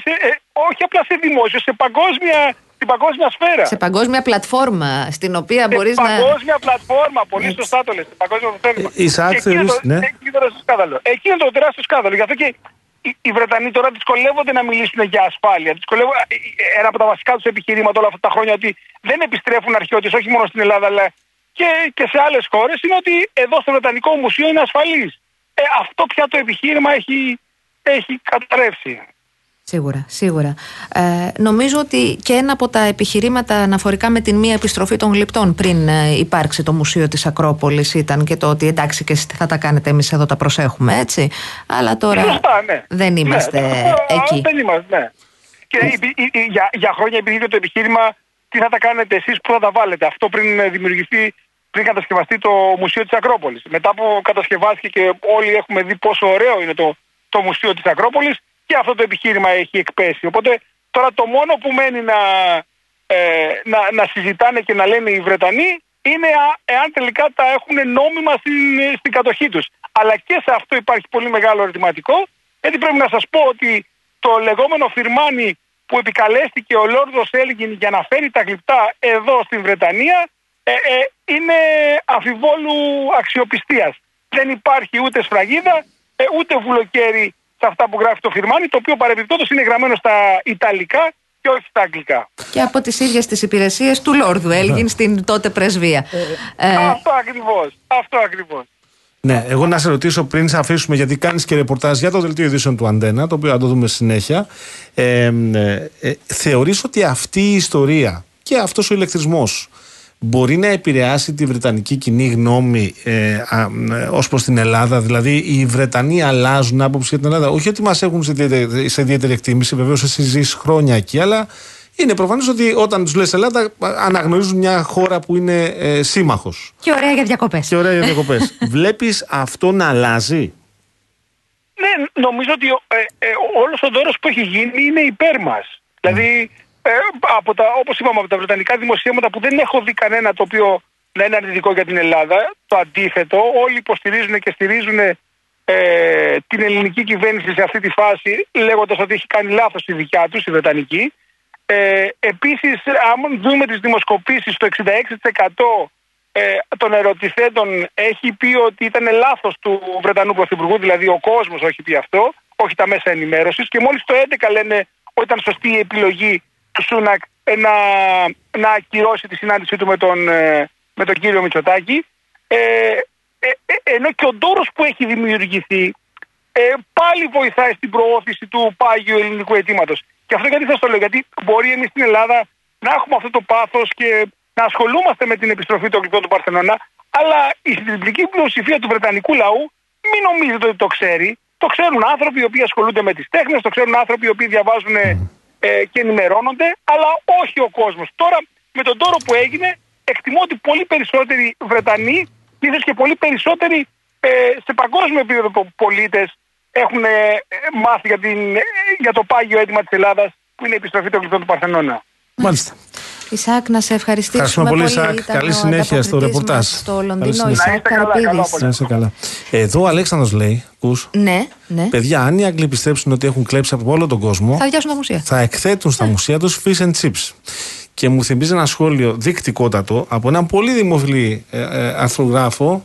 όχι απλά σε δημόσιο, σε παγκόσμια. Στην παγκόσμια σφαίρα. Σε παγκόσμια πλατφόρμα, στην οποία μπορείς να. Παγκόσμια πλατφόρμα, πολύ σωστά το λες. Στην παγκόσμια πλατφόρμα. Εκεί είναι το τεράστιο σκάνδαλο. Γι' αυτό και οι Βρετανοί τώρα δυσκολεύονται να μιλήσουν για ασφάλεια. Ένα από τα βασικά τους επιχειρήματα όλα αυτά τα χρόνια, ότι δεν επιστρέφουν αρχαιότητες όχι μόνο στην Ελλάδα αλλά και σε άλλες χώρες, είναι ότι εδώ στο Βρετανικό Μουσείο είναι ασφαλής. Αυτό πια το επιχείρημα έχει καταρρεύσει. Σίγουρα. Νομίζω ότι και ένα από τα επιχειρήματα αναφορικά με την μία επιστροφή των γλυπτών πριν υπάρξει το Μουσείο της Ακρόπολης ήταν και το ότι εντάξει και θα τα κάνετε, εμείς εδώ τα προσέχουμε, έτσι. Αλλά τώρα δεν είμαστε εκεί. Δεν είμαστε, ναι. Και για χρόνια υπήρχε το επιχείρημα τι θα τα κάνετε εσείς, πού θα τα βάλετε. Αυτό πριν δημιουργηθεί, πριν κατασκευαστεί το Μουσείο της Ακρόπολης. Μετά που κατασκευάστηκε και όλοι έχουμε δει πόσο ωραίο είναι το Μουσείο της Ακρόπολης, και αυτό το επιχείρημα έχει εκπέσει. Οπότε τώρα το μόνο που μένει να συζητάνε και να λένε οι Βρετανοί είναι εάν τελικά τα έχουν νόμιμα στην κατοχή τους. Αλλά και σε αυτό υπάρχει πολύ μεγάλο ερωτηματικό. Γιατί πρέπει να σας πω ότι το λεγόμενο φιρμάνι που επικαλέστηκε ο Λόρδος Έλγιν για να φέρει τα γλυπτά εδώ στην Βρετανία είναι αμφιβόλου αξιοπιστίας. Δεν υπάρχει ούτε σφραγίδα ούτε βουλοκαίρι σε αυτά που γράφει το φιρμάνι, το οποίο παρεμπιπτόντως είναι γραμμένο στα ιταλικά και όχι στα αγγλικά. Και από τις ίδιες τις υπηρεσίες του Λόρδου Έλγιν στην τότε πρεσβεία. Αυτό ακριβώς. Ναι, εγώ να σε ρωτήσω πριν σε αφήσουμε, γιατί κάνεις και ρεπορτάζ για το δελτίο ειδήσεων του Αντένα, το οποίο θα το δούμε συνέχεια. Θεωρείς ότι αυτή η ιστορία και αυτός ο ηλεκτρισμός μπορεί να επηρεάσει τη βρετανική κοινή γνώμη ως προς την Ελλάδα? Δηλαδή, οι Βρετανοί αλλάζουν άποψη για την Ελλάδα. Όχι ότι μας έχουν σε ιδιαίτερη εκτίμηση, βεβαίως εσύ ζεις χρόνια εκεί, αλλά είναι προφανές ότι όταν τους λες Ελλάδα αναγνωρίζουν μια χώρα που είναι σύμμαχος. Και ωραία για διακοπές. Βλέπεις αυτό να αλλάζει? Ναι, νομίζω ότι όλος ο δώρος που έχει γίνει είναι υπέρ μας. Δηλαδή, όπως είπαμε, από τα βρετανικά δημοσιεύματα που δεν έχω δει κανένα το οποίο να είναι αρνητικό για την Ελλάδα, το αντίθετο, όλοι υποστηρίζουν και στηρίζουν την ελληνική κυβέρνηση σε αυτή τη φάση, λέγοντας ότι έχει κάνει λάθος τη δικιά τους, η βρετανική. Επίσης, αν δούμε τις δημοσκοπήσεις, το 66% των ερωτηθέντων έχει πει ότι ήταν λάθος του Βρετανού Πρωθυπουργού, δηλαδή ο κόσμος έχει πει αυτό, όχι τα μέσα ενημέρωσης, και μόλις το 11% λένε ότι ήταν σωστή η επιλογή του Σούνακ να ακυρώσει τη συνάντησή του με τον κύριο Μητσοτάκη, ενώ και ο ντόρος που έχει δημιουργηθεί πάλι βοηθάει στην προώθηση του πάγιου ελληνικού αιτήματος. Και αυτό γιατί σας το λέω, γιατί μπορεί εμείς στην Ελλάδα να έχουμε αυτό το πάθος και να ασχολούμαστε με την επιστροφή των γλυπτών του Παρθενώνα, αλλά η συντριπτική πλειοψηφία του βρετανικού λαού μην νομίζετε ότι το ξέρει. Το ξέρουν άνθρωποι οι οποίοι ασχολούνται με τις τέχνες, το ξέρουν άνθρωποι οι οποίοι διαβάζουν και ενημερώνονται, αλλά όχι ο κόσμος. Τώρα με τον τόρο που έγινε, εκτιμώ ότι πολύ περισσότεροι Βρετανοί, ίσως και πολύ περισσότεροι σε παγκόσμιο επίπεδο πολίτες, έχουν μάθει για το πάγιο αίτημα της Ελλάδας που είναι η επιστροφή των γλυπτών του Παρθενώνα. Μάλιστα. Ισακ, να σε ευχαριστήσουμε πολύ. Καλή συνέχεια στο ρεπορτάζ. Στο Λονδίνο, Ισακ Καρυπίδης. Να είσαι καλά. Εδώ ο Αλέξανδρος λέει, ακούς. Ναι. Παιδιά, αν οι Άγγλοι πιστέψουν ότι έχουν κλέψει από όλο τον κόσμο, θα βιάσουν τα μουσεία. Θα εκθέτουν στα μουσεία τους fish and chips. Και μου θυμίζει ένα σχόλιο δεικτικότατο από έναν πολύ δημοφιλή αρθρογράφο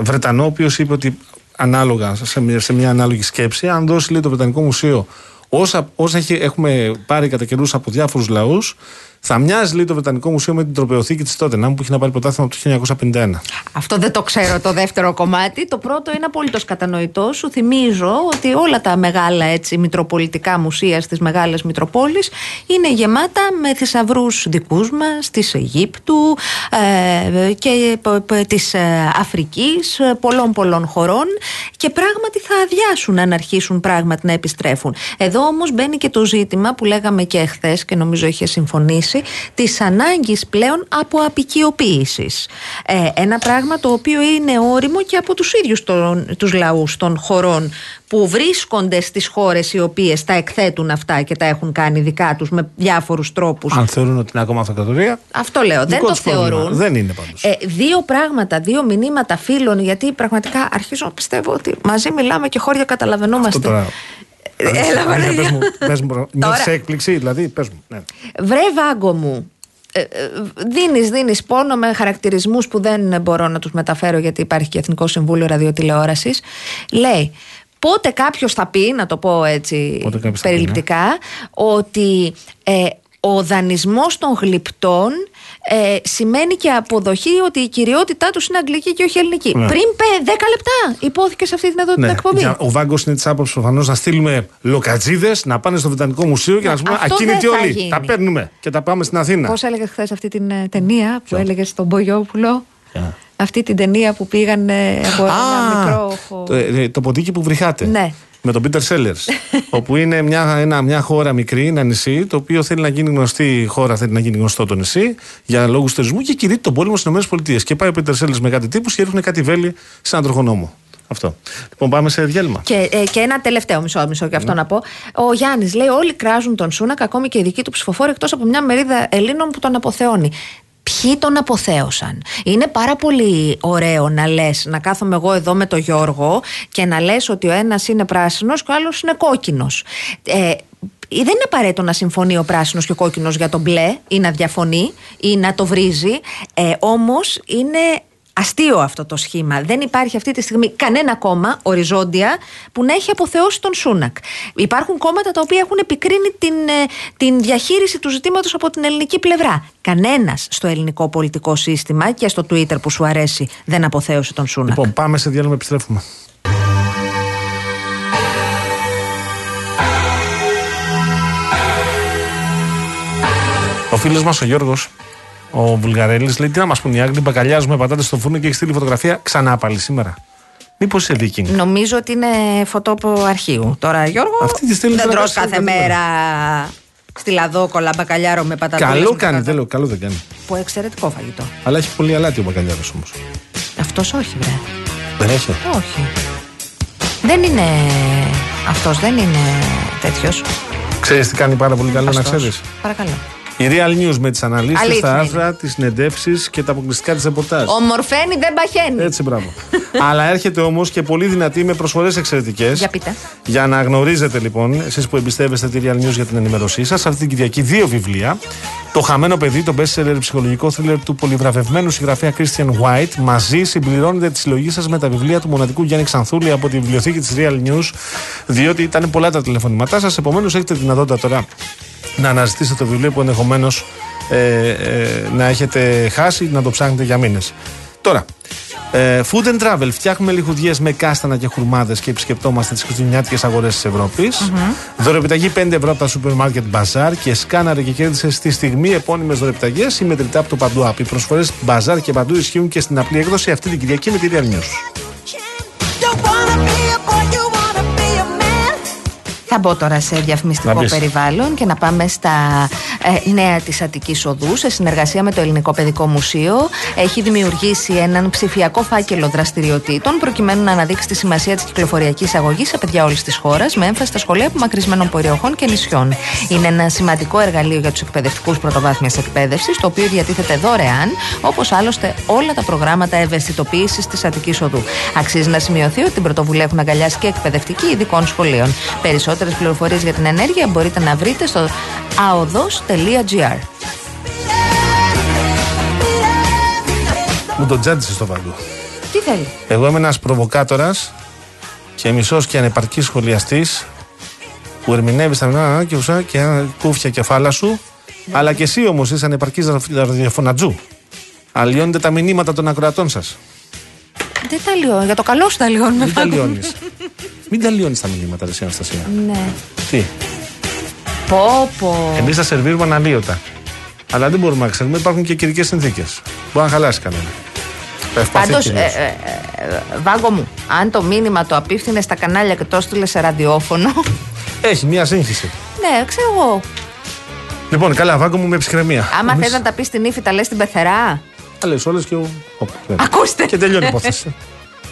Βρετανό, ο οποίος είπε ότι ανάλογα, σε μια ανάλογη σκέψη, αν δώσει, λέει, το Βρετανικό Μουσείο όσα έχουμε πάρει κατά καιρούς από διάφορους λαούς, θα μοιάζει, λέει, το Βρετανικό Μουσείο με την τροπαιοθήκη της Τότεναμ που είχε να πάρει πρωτάθλημα από το 1951. Αυτό δεν το ξέρω, το δεύτερο κομμάτι. Το πρώτο είναι απολύτως κατανοητό. Σου θυμίζω ότι όλα τα μεγάλα μητροπολιτικά μουσεία στις μεγάλες μητροπόλεις είναι γεμάτα με θησαυρούς δικούς μας, της Αιγύπτου και της Αφρικής, πολλών χωρών. Και πράγματι θα αδειάσουν αν αρχίσουν πράγματι να επιστρέφουν. Εδώ όμως μπαίνει και το ζήτημα που λέγαμε και χθες και νομίζω είχε συμφωνήσει, της ανάγκης πλέον από αποικιοποίησης. Ένα πράγμα το οποίο είναι όριμο και από τους ίδιους τους λαούς των χωρών που βρίσκονται στις χώρες οι οποίες τα εκθέτουν αυτά και τα έχουν κάνει δικά τους με διάφορους τρόπους. Αν θεωρούν ότι είναι ακόμα αυτοκρατορία. Αυτό λέω, δεν το θεωρούν. Δεν είναι πάντως. Δύο πράγματα, δύο μηνύματα φίλων, γιατί πραγματικά αρχίζω να πιστεύω ότι μαζί μιλάμε και χώρια καταλαβαίνόμαστε. Πες μου, μια έκπληξη δηλαδή, πες μου. Ναι. Βρε Βάγκο μου, δίνεις πόνο με χαρακτηρισμούς που δεν μπορώ να τους μεταφέρω, γιατί υπάρχει και Εθνικό Συμβούλιο Ραδιοτηλεόρασης. Λέει, πότε κάποιος θα πει, να το πω έτσι περιληπτικά, ότι ο δανεισμός των γλυπτών σημαίνει και αποδοχή ότι η κυριότητά τους είναι αγγλική και όχι ελληνική. Ναι. Πριν 10 λεπτά υπόθηκε σε αυτή την εκπομπή. Ο Βάγκος είναι της άποψης προφανώς να στείλουμε λοκατζίδες να πάνε στο Βρετανικό Μουσείο και να πούμε ακίνητοι όλοι. Γίνει. Τα παίρνουμε και τα πάμε στην Αθήνα. Πώς έλεγες χθες αυτή την ταινία που έλεγες στον Πογιόπουλο? Αυτή την ταινία που πήγαν από ένα μικρό. Το ποντίκι που βρυχάτε. Ναι. Με τον Peter Sellers, όπου είναι μια χώρα μικρή, ένα νησί, το οποίο θέλει να γίνει γνωστή χώρα, θέλει να γίνει γνωστό το νησί, για λόγους τουρισμού, και κηρύττει τον πόλεμο στις ΗΠΑ. Και πάει ο Peter Sellers με κάτι τύπους και ρίχνουν κάτι βέλη σε έναν τροχονόμο. Αυτό. Λοιπόν, πάμε σε διάλειμμα. Και ένα τελευταίο μισό και αυτό να πω. Ο Γιάννης λέει: όλοι κράζουν τον Σούνακ, ακόμη και οι δικοί του ψηφοφόροι, εκτός από μια μερίδα Ελλήνων που τον αποθεώνει. Ποιοι τον αποθέωσαν? Είναι πάρα πολύ ωραίο να λες, να κάθομαι εγώ εδώ με τον Γιώργο και να λες ότι ο ένας είναι πράσινος και ο άλλος είναι κόκκινος. Δεν είναι απαραίτητο να συμφωνεί ο πράσινος και ο κόκκινος για τον μπλε ή να διαφωνεί ή να το βρίζει. Όμως είναι αστείο αυτό το σχήμα. Δεν υπάρχει αυτή τη στιγμή κανένα κόμμα οριζόντια που να έχει αποθεώσει τον Σούνακ. Υπάρχουν κόμματα τα οποία έχουν επικρίνει την διαχείριση του ζητήματος από την ελληνική πλευρά. Κανένας στο ελληνικό πολιτικό σύστημα και στο Twitter που σου αρέσει δεν αποθέωσε τον Σούνακ. Λοιπόν, πάμε σε διάλειμμα, επιστρέφουμε. Ο φίλος μας ο Γιώργος, ο Βουλγαρέλης, λέει: τι να μας πουν οι Άγγλοι, μπακαλιάζουμε πατάτες στο φούρνο και έχει στείλει φωτογραφία ξανά πάλι σήμερα. Μήπως είσαι Βίκινγκ? Νομίζω ότι είναι φωτό από αρχείου. Τώρα, Γιώργο, δεν τρως κάθε μέρα στη Λαδόκολα μπακαλιάρο με πατάτες? Καλό κάνει, δεν λέω, καλό δεν κάνει. Που εξαιρετικό φαγητό. Αλλά έχει πολύ αλάτι ο μπακαλιάρος όμως. Αυτός όχι, βρε. Δεν έχει. Όχι. Δεν είναι. Αυτός δεν είναι τέτοιος. Ξέρεις τι κάνει πάρα πολύ καλό, να ξέρεις? Παρακαλώ. Η Real News με τις αναλύσεις, τα άρθρα, τις συνεντεύξεις και τα αποκλειστικά της ρεπορτάζ. Ομορφαίνει, δεν παχαίνει. Έτσι, μπράβο. Αλλά έρχεται όμως και πολύ δυνατή με προσφορές εξαιρετικές. Για πείτε. Για να γνωρίζετε λοιπόν, εσείς που εμπιστεύεστε τη Real News για την ενημερωσή σας, αυτή την Κυριακή δύο βιβλία. Το χαμένο παιδί, το bestseller ψυχολογικό thriller του πολυβραβευμένου συγγραφέα Christian White. Μαζί συμπληρώνετε τη συλλογή σας με τα βιβλία του μοναδικού Γιάννη Ξανθούλη από τη βιβλιοθήκη της Real News, διότι ήταν πολλά τα τηλεφωνήματά σας. Επομένως, έχετε δυνατότητα τώρα να αναζητήσετε το βιβλίο που ενδεχομένως να έχετε χάσει, να το ψάχνετε για μήνες. Τώρα, Food and Travel. Φτιάχνουμε λιχουδιές με κάστανα και χουρμάδες και επισκεπτόμαστε τις χριστουγεννιάτικες αγορές της Ευρώπης. Δωρεπιταγή 5 ευρώ από τα σούπερ μάρκετ Μπαζάρ και σκάναρε και κέρδισε στη στιγμή επώνυμες δωρεπιταγές ή μετρητά από το Παντού App. Οι προσφορές Μπαζάρ και Παντού ισχύουν και στην απλή έκδοση αυτή την Κυριακή με τη Real News. Θα μπω τώρα σε διαφημιστικό περιβάλλον και να πάμε στα νέα της Αττικής Οδού. Σε συνεργασία με το Ελληνικό Παιδικό Μουσείο έχει δημιουργήσει έναν ψηφιακό φάκελο δραστηριοτήτων προκειμένου να αναδείξει τη σημασία της κυκλοφοριακής αγωγής σε παιδιά όλης της χώρας με έμφαση στα σχολεία απομακρυσμένων περιοχών και νησιών. Είναι ένα σημαντικό εργαλείο για τους εκπαιδευτικούς πρωτοβάθμιας εκπαίδευσης, το οποίο διατίθεται δωρεάν, όπως άλλωστε όλα τα προγράμματα ευαισθητοποίησης της Αττικής Οδού. Αξίζει να σημειωθεί ότι την πρωτοβουλία έχουν αγκαλιάσει και εκπαιδευτικοί ειδικών σχολείων. Περισσότερες πληροφορίες για την ενέργεια μπορείτε να βρείτε στο aodos.gr. Μου τον τζάντισε στο Παντού. Τι θέλει? Εγώ είμαι ένας προβοκάτορας και μισός και ανεπαρκής σχολιαστής που ερμηνεύει στα μηνά και κούφια κεφάλα σου, αλλά και εσύ όμως είσαι ανεπαρκής ραδιοφωνατζού. Αλλοιώνετε τα μηνύματα των ακροατών σας. Δεν τα λιώνω. Για το καλό σου τα λιώνουμε. Δεν τα λιώνεις. Μην τα λιώνεις τα μηνύματα, Ρεσί Αναστασία. Ναι. Τι. Πόπο. Εμείς τα σερβίρουμε αναλύωτα. Αλλά δεν μπορούμε να ξέρουμε, υπάρχουν και καιρικές συνθήκες. Μπορεί να χαλάσει κανένα. Πάντως, Βάγκο μου, αν το μήνυμα το απίφθινε στα κανάλια και το έστειλε σε ραδιόφωνο. Έχει μία σύγχυση. Ναι, ξέρω εγώ. Λοιπόν, καλά, Βάγκο μου, με ψυχραιμία. Άμα θες να τα πεις στην ύφη, τα λες στην πεθερά. Τα λες όλες και. Ακούστε! Και τελειώνει η υπόθεση.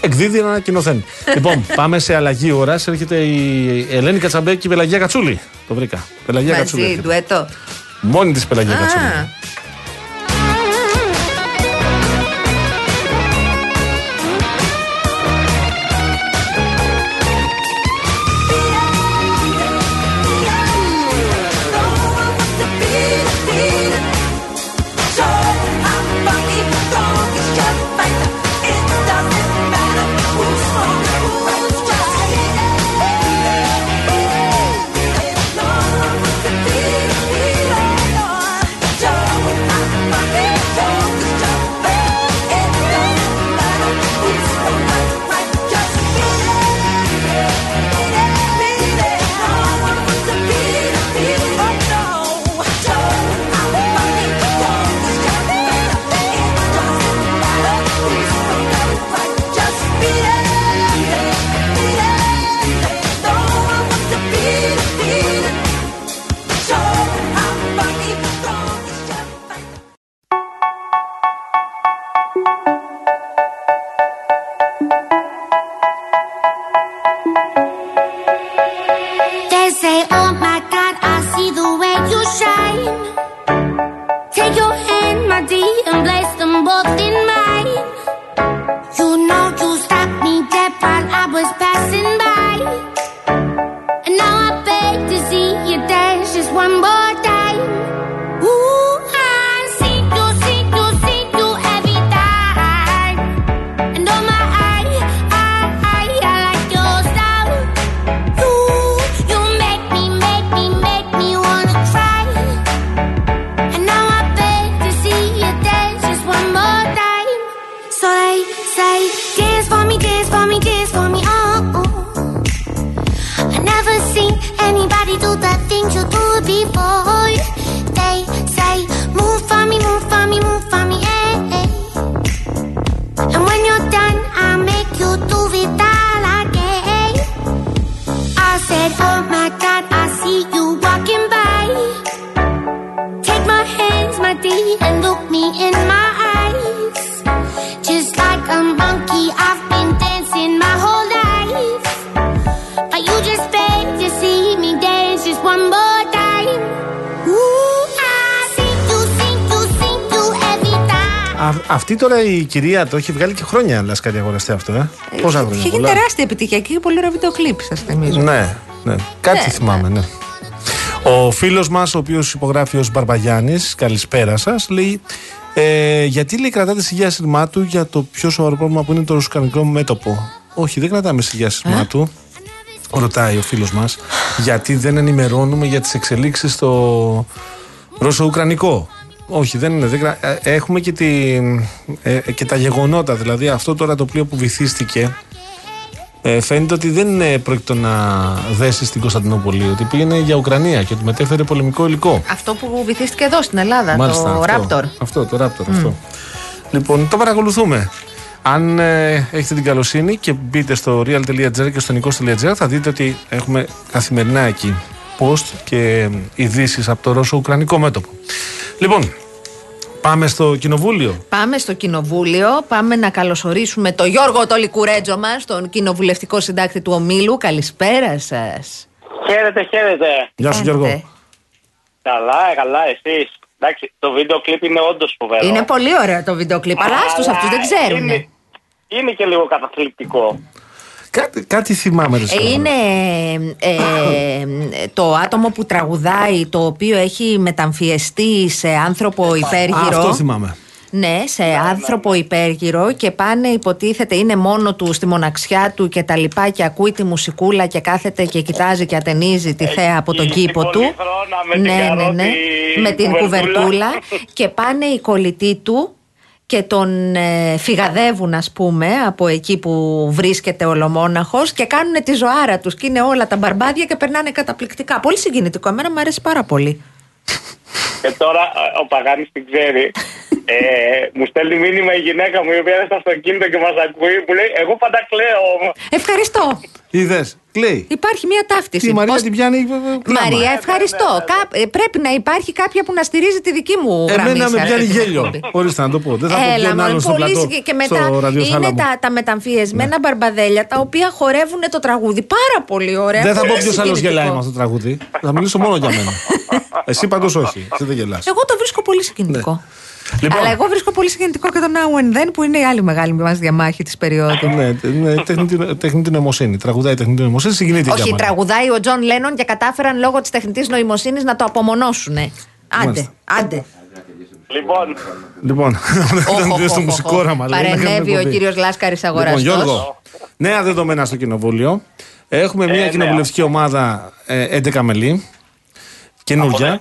Εκδίδει να ανακοινωθέν. Λοιπόν, πάμε σε αλλαγή ώρας. Έρχεται η Ελένη Κατσαμπέκη και η Πελαγία Κατσούλη. Το βρήκα. Πελαγία μαζί, Κατσούλη. Μαζί, ντουέτο. Μόνη της Πελαγία Κατσούλη. say, dance for me, dance for me, dance for me, oh, oh. I never seen anybody do the things you do before. They say, move for me, move for me, move for me, hey, hey. And when you're done, I'll make you do it all again. I said, oh my God, I see you walking by. Take my hands, my dear, and look me in my eyes. Just like a monkey, I've been dancing my whole life. But you just beg to see me dance just one more time. Ooh, I sing you, sing you, sing you every time. Αυτή τώρα η κυρία το έχει βγάλει και χρόνια, λες κάτι αγοραστεί αυτό, ε? Πόσα χρόνια. Έχει γίνει τεράστια επιτυχία και πολύ ωραίο βίντεο κλιπ, σας θυμίζω. Ναι, ναι. Κάτι θυμάμαι, ναι. Ο φίλος μας, ο οποίος υπογράφει ως Μπαρμπαγιάννης, καλησπέρα σας, λέει γιατί λέει κρατάτε σιγιάσιρμά του για το πιο σοβαρό πρόβλημα που είναι το ρωσικανικό μέτωπο. Όχι, δεν κρατάμε σιγιάσιρμά του, ρωτάει ο φίλος μας, γιατί δεν ενημερώνουμε για τις εξελίξεις στο ρωσο-ουκρανικό. Όχι, δεν είναι. Έχουμε και, και τα γεγονότα, δηλαδή αυτό τώρα το πλοίο που βυθίστηκε. Φαίνεται ότι δεν είναι πρόκειτο να δέσει στην Κωνσταντινούπολη, ότι πήγαινε για Ουκρανία και ότι μετέφερε πολεμικό υλικό. Αυτό που βυθίστηκε εδώ στην Ελλάδα, μάλιστα, το Raptor. Αυτό, το Raptor. Mm. Αυτό. Λοιπόν, το παρακολουθούμε. Αν έχετε την καλοσύνη και μπείτε στο real.gr και στο nikos.gr, θα δείτε ότι έχουμε καθημερινά εκεί post και ειδήσεις από το ρωσο-ουκρανικό μέτωπο. Λοιπόν, πάμε στο κοινοβούλιο. Πάμε στο κοινοβούλιο. Πάμε να καλωσορίσουμε τον Γιώργο Τολικουρέτζο μας, τον κοινοβουλευτικό συντάκτη του Ομίλου. Καλησπέρα σας. Χαίρετε, χαίρετε. Γεια σου, Γιώργο. Καλά, καλά, εσείς? Εντάξει, το βίντεο κλιπ είναι όντως φοβερό. Είναι πολύ ωραίο το βίντεο κλιπ, αλλά στους αυτούς δεν ξέρουν. Είναι και λίγο καταθλιπτικό. Κάτι θυμάμαι. Είναι το άτομο που τραγουδάει, το οποίο έχει μεταμφιεστεί σε άνθρωπο υπέργυρο. Αυτό θυμάμαι. Ναι, σε άνθρωπο υπέργυρο, και πάνε, υποτίθεται είναι μόνο του στη μοναξιά του και τα λοιπά, και ακούει τη μουσικούλα και κάθεται και κοιτάζει και ατενίζει τη θέα από τον κήπο του. Ναι, με την κουβερτούλα. Και πάνε οι κολλητοί του και τον φυγαδεύουν, ας πούμε, από εκεί που βρίσκεται ολομόναχος, και κάνουν τη ζωάρα τους και είναι όλα τα μπαρμπάδια και περνάνε καταπληκτικά. Πολύ συγκινητικό, εμένα μου αρέσει πάρα πολύ. Και τώρα ο Παγάνης την ξέρει. Μου στέλνει μήνυμα η γυναίκα μου, η οποία είναι στο αυτοκίνητο και μας ακούει, που λέει εγώ πάντα κλαίω. Ευχαριστώ. Είδες, κλαίει. Υπάρχει μια ταύτιση. Η Μαρία την πιάνει. Μαρία, ευχαριστώ. Πρέπει να υπάρχει κάποια που να στηρίζει τη δική μου γραμμή. Εμένα με πιάνει γέλιο. Ορίστε να το πω. Δεν θα πω πιάνει άλλο στο πλατό. Και μετά είναι τα μεταμφιεσμένα μπαρμπαδέλια, τα οποία χορεύουν το τραγούδι. Πάρα πολύ ωραία. Δεν θα πω ποιο άλλο γελάει με αυτό το τραγούδι. Θα μιλήσω μόνο για μένα. Εσύ πάντως όχι. Δεν γελάς. Εγώ το βρίσκω πολύ συγκινητικό. Λοιπόν. Αλλά εγώ βρίσκω πολύ συγκινητικό και το Now and Then, που είναι η άλλη μεγάλη μας διαμάχη της περίοδου. Ναι, τεχνητή νοημοσύνη. Τραγουδάει τεχνητή νοημοσύνη, συγκινείται. Όχι, τραγουδάει ο Τζον Λένον και κατάφεραν λόγω της τεχνητής νοημοσύνης να το απομονώσουν. Άντε. Λοιπόν. Δεν στο μουσικόραμα. Παρενέβη ο κύριος Λάσκαρης Αγοραστός. Λοιπόν, Γιώργο, νέα δεδομένα στο κοινοβούλιο. Έχουμε μια κοινοβουλευτική ομάδα 11 μελή. Καινούργια.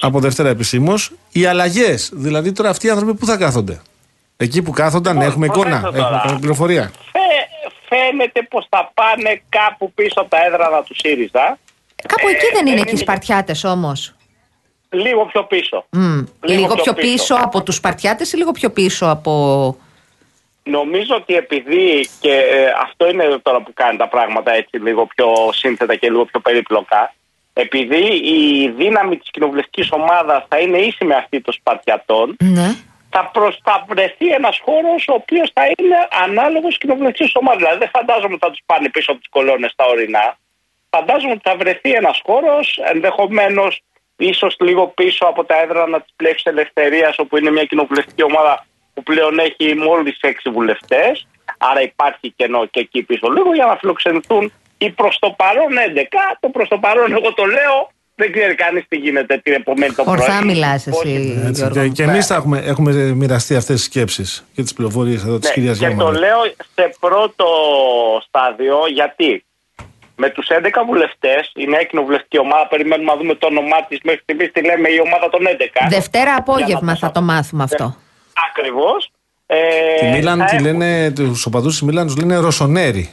Από Δευτέρα επισήμως. Οι αλλαγές. Δηλαδή τώρα αυτοί οι άνθρωποι που θα κάθονται. Εκεί που κάθονταν έχουμε εικόνα. Έχουμε πληροφορία. Φαίνεται πως θα πάνε κάπου πίσω από τα έδρανα του ΣΥΡΙΖΑ. Κάπου εκεί δεν είναι και οι Σπαρτιάτες όμως. Λίγο πιο πίσω. Λίγο πιο πίσω από τους Σπαρτιάτες ή λίγο πιο πίσω από... Νομίζω ότι επειδή και αυτό είναι τώρα που κάνει τα πράγματα έτσι λίγο πιο σύνθετα και λίγο πιο περίπλοκα. Επειδή η δύναμη της κοινοβουλευτικής ομάδας θα είναι ίση με αυτή των Σπαρτιατών, ναι, θα βρεθεί ένας χώρος ο οποίος θα είναι ανάλογος κοινοβουλευτικής ομάδας. Δηλαδή δεν φαντάζομαι ότι θα τους πάνε πίσω από τις κολόνες τα ορεινά. Φαντάζομαι ότι θα βρεθεί ένας χώρος, ενδεχομένως ίσως λίγο πίσω από τα έδρανα της Πλεύσης Ελευθερίας, όπου είναι μια κοινοβουλευτική ομάδα που πλέον έχει μόλις 6 βουλευτές. Άρα υπάρχει κενό και εκεί πίσω λίγο για να φιλοξενηθούν. Ή προς το παρόν 11, το προς το παρόν εγώ το λέω, δεν ξέρει κανείς τι γίνεται την επομένη το πρωί. Ορθά μιλάς εσύ, Γιώργο. Και εμείς έχουμε μοιραστεί αυτές τις σκέψεις και τις πληροφορίες εδώ της κυρίας Γιάννη. Και το λέω σε πρώτο στάδιο, γιατί με τους 11 βουλευτές, η νέα κοινοβουλευτική ομάδα, περιμένουμε να δούμε το όνομά της μέχρι στιγμής, τη λέμε η ομάδα των 11. Δευτέρα απόγευμα θα το μάθουμε αυτό. Ακριβώς. Τη Μίλαν τη λένε, τους οπαδούς της Μίλαν τους λένε Ρωσονέρι.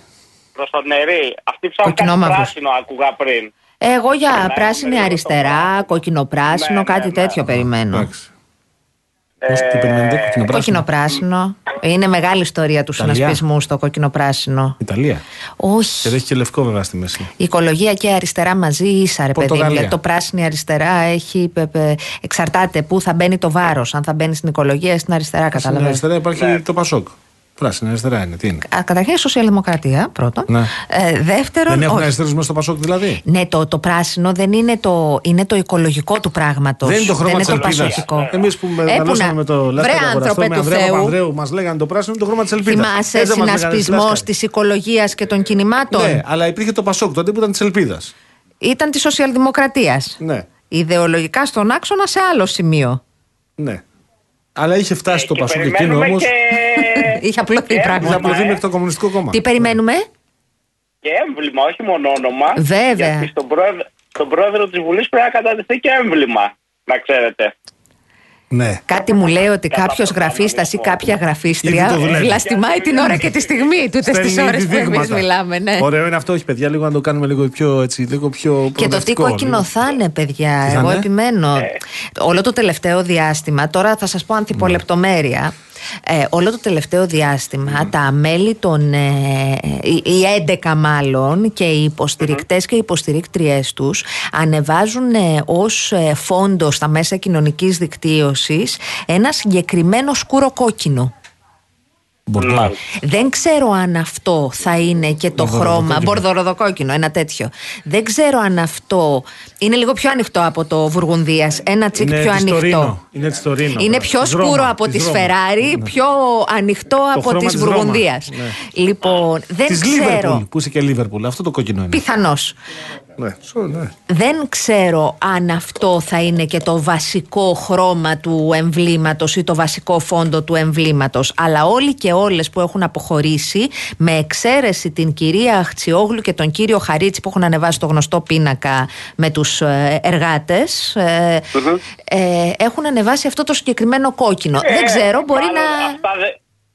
Ρωσονέρι. Αυτή ψάχνουν κάτι πράσινο, άκουγα πριν. Εγώ για πράσινη αριστερά, κοκκινοπράσινο, κάτι τέτοιο περιμένω. Κοκκινοπράσινο. Είναι μεγάλη ιστορία του συνασπισμού στο κοκκινοπράσινο. Ιταλία. Όχι. Και έχει και λευκό βέβαια στη μέση. Η οικολογία και αριστερά μαζί ίσα, ρε παιδί. Δηλαδή το πράσινη αριστερά έχει. Εξαρτάται πού θα μπαίνει το βάρος. Αν θα μπαίνει στην οικολογία ή στην αριστερά, καταλαβαίνετε. Στην αριστερά υπάρχει το Πασόκ. Πράσινη αριστερά είναι. Τι είναι. Καταρχήν η σοσιαλδημοκρατία πρώτον. Ναι. Δεύτερον. Δεν έχουν αριστερού μέσα στο Πασόκ δηλαδή. Ναι, το πράσινο δεν είναι το οικολογικό του πράγματος. Δεν είναι το χρώμα της ελπίδας. Εμείς που μεγαλώσαμε με το Λάστρα Παπανδρέου, μας λέγανε το πράσινο είναι το χρώμα της ελπίδας. Θυμάσαι συνασπισμός της οικολογίας και των κινημάτων. Ναι, αλλά υπήρχε το Πασόκ τότε που ήταν της ελπίδας. Ήταν της σοσιαλδημοκρατίας. Ναι. Ιδεολογικά στον άξονα σε άλλο σημείο. Ναι. Αλλά είχε φτάσει το Πασόκ εκείνο όμως. Είχε απλωθεί πράγματι. Είχε απλωθεί μέχρι το Κομμουνιστικό Κόμμα. Τι περιμένουμε? Και έμβλημα, όχι μόνο όνομα. Βέβαια. Γιατί στον πρόεδρο της Βουλής πρέπει να κατατεθεί και έμβλημα, να ξέρετε. Ναι. Κάτι μου λέει ότι κάποιος γραφίστας ή κάποια γραφίστρια βλαστημάει την ώρα και τη στιγμή, τούτες τις ώρες που εμείς μιλάμε. Ναι. Ωραίο είναι αυτό, όχι παιδιά, λίγο να το κάνουμε λίγο πιο έτσι. Λίγο πιο και το τι κόκκινο θα είναι, παιδιά. Εγώ επιμένω. Όλο το τελευταίο διάστημα, τώρα θα σας πω ανθιπολεπτομέρεια. Όλο το τελευταίο διάστημα τα μέλη των οι 11 μάλλον και οι υποστηρικτές και οι υποστηρικτριές τους ανεβάζουν ως φόντο στα μέσα κοινωνικής δικτύωσης ένα συγκεκριμένο σκούρο κόκκινο. Δεν ξέρω αν αυτό θα είναι και το χρώμα μπορδοροδοκόκκινο, ένα τέτοιο. Δεν ξέρω αν αυτό είναι λίγο πιο ανοιχτό από το Βουργουνδίας. Ένα τσικ πιο ανοιχτό. Είναι πιο σκούρο από τη Φεράρι, πιο ανοιχτό από τη Βουργουνδίας. Λοιπόν, δεν ξέρω. Πού είσαι και Λίβερπουλ, αυτό το κόκκινο είναι. Πιθανώς. Ναι, ναι. Δεν ξέρω αν αυτό θα είναι και το βασικό χρώμα του εμβλήματος ή το βασικό φόντο του εμβλήματος, αλλά όλοι και όλες που έχουν αποχωρήσει, με εξαίρεση την κυρία Αχτσιόγλου και τον κύριο Χαρίτση που έχουν ανεβάσει το γνωστό πίνακα με τους εργάτες, έχουν ανεβάσει αυτό το συγκεκριμένο κόκκινο. Δεν ξέρω, μπορεί να...